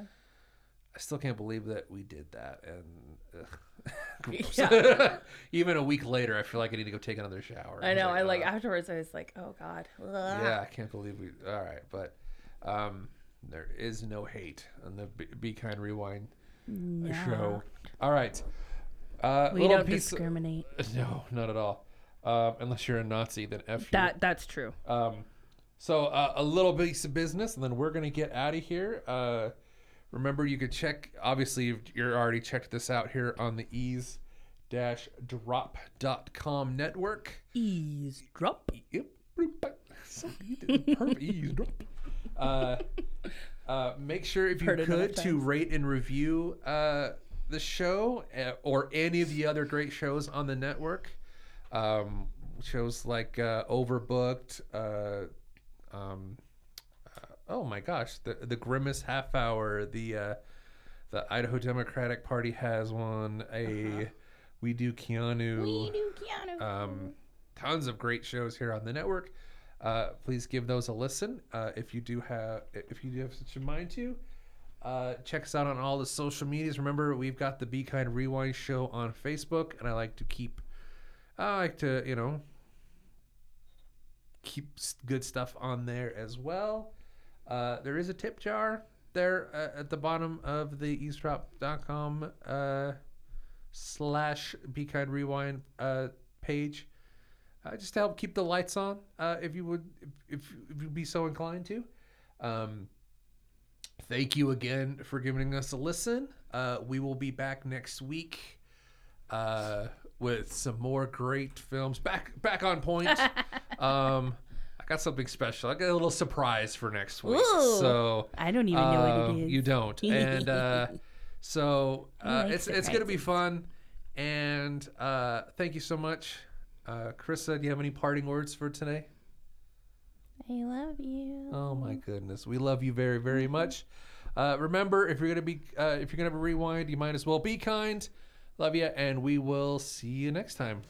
still can't believe that we did that. And even a week later, I feel like I need to go take another shower. I know. Afterwards, I was like, oh God. Ugh. Yeah, I can't believe we. All right, but. There is no hate on the Be Kind Rewind show. All right. We don't discriminate. No, not at all. Unless you're a Nazi, then F you. That's true. So a little piece of business, and then we're going to get out of here. Remember, you could check. Obviously, you're already checked this out here on the eavesdrop.com network. Eavesdrop. So you did the perfect eavesdrop. Make sure if you could to rate and review the show or any of the other great shows on the network. Shows like Overbooked. Oh my gosh, the Grimace Half Hour. The Idaho Democratic Party has one. We do Keanu. Tons of great shows here on the network. Please give those a listen. If you do have such a mind to, check us out on all the social medias. Remember, we've got the Be Kind Rewind show on Facebook, and I like to keep good stuff on there as well. There is a tip jar there at the bottom of the eavesdrop.com / Be Kind Rewind page. Just to help keep the lights on, if you'd be so inclined to. Thank you again for giving us a listen. We will be back next week with some more great films. Back on point. I got something special. I got a little surprise for next week. Ooh, so I don't even know what it is. You don't, and it's gonna be fun. And thank you so much. Carissa, do you have any parting words for today? I love you. Oh my goodness, we love you very, very much. Remember, if you're gonna have a rewind, you might as well be kind. Love you, and we will see you next time.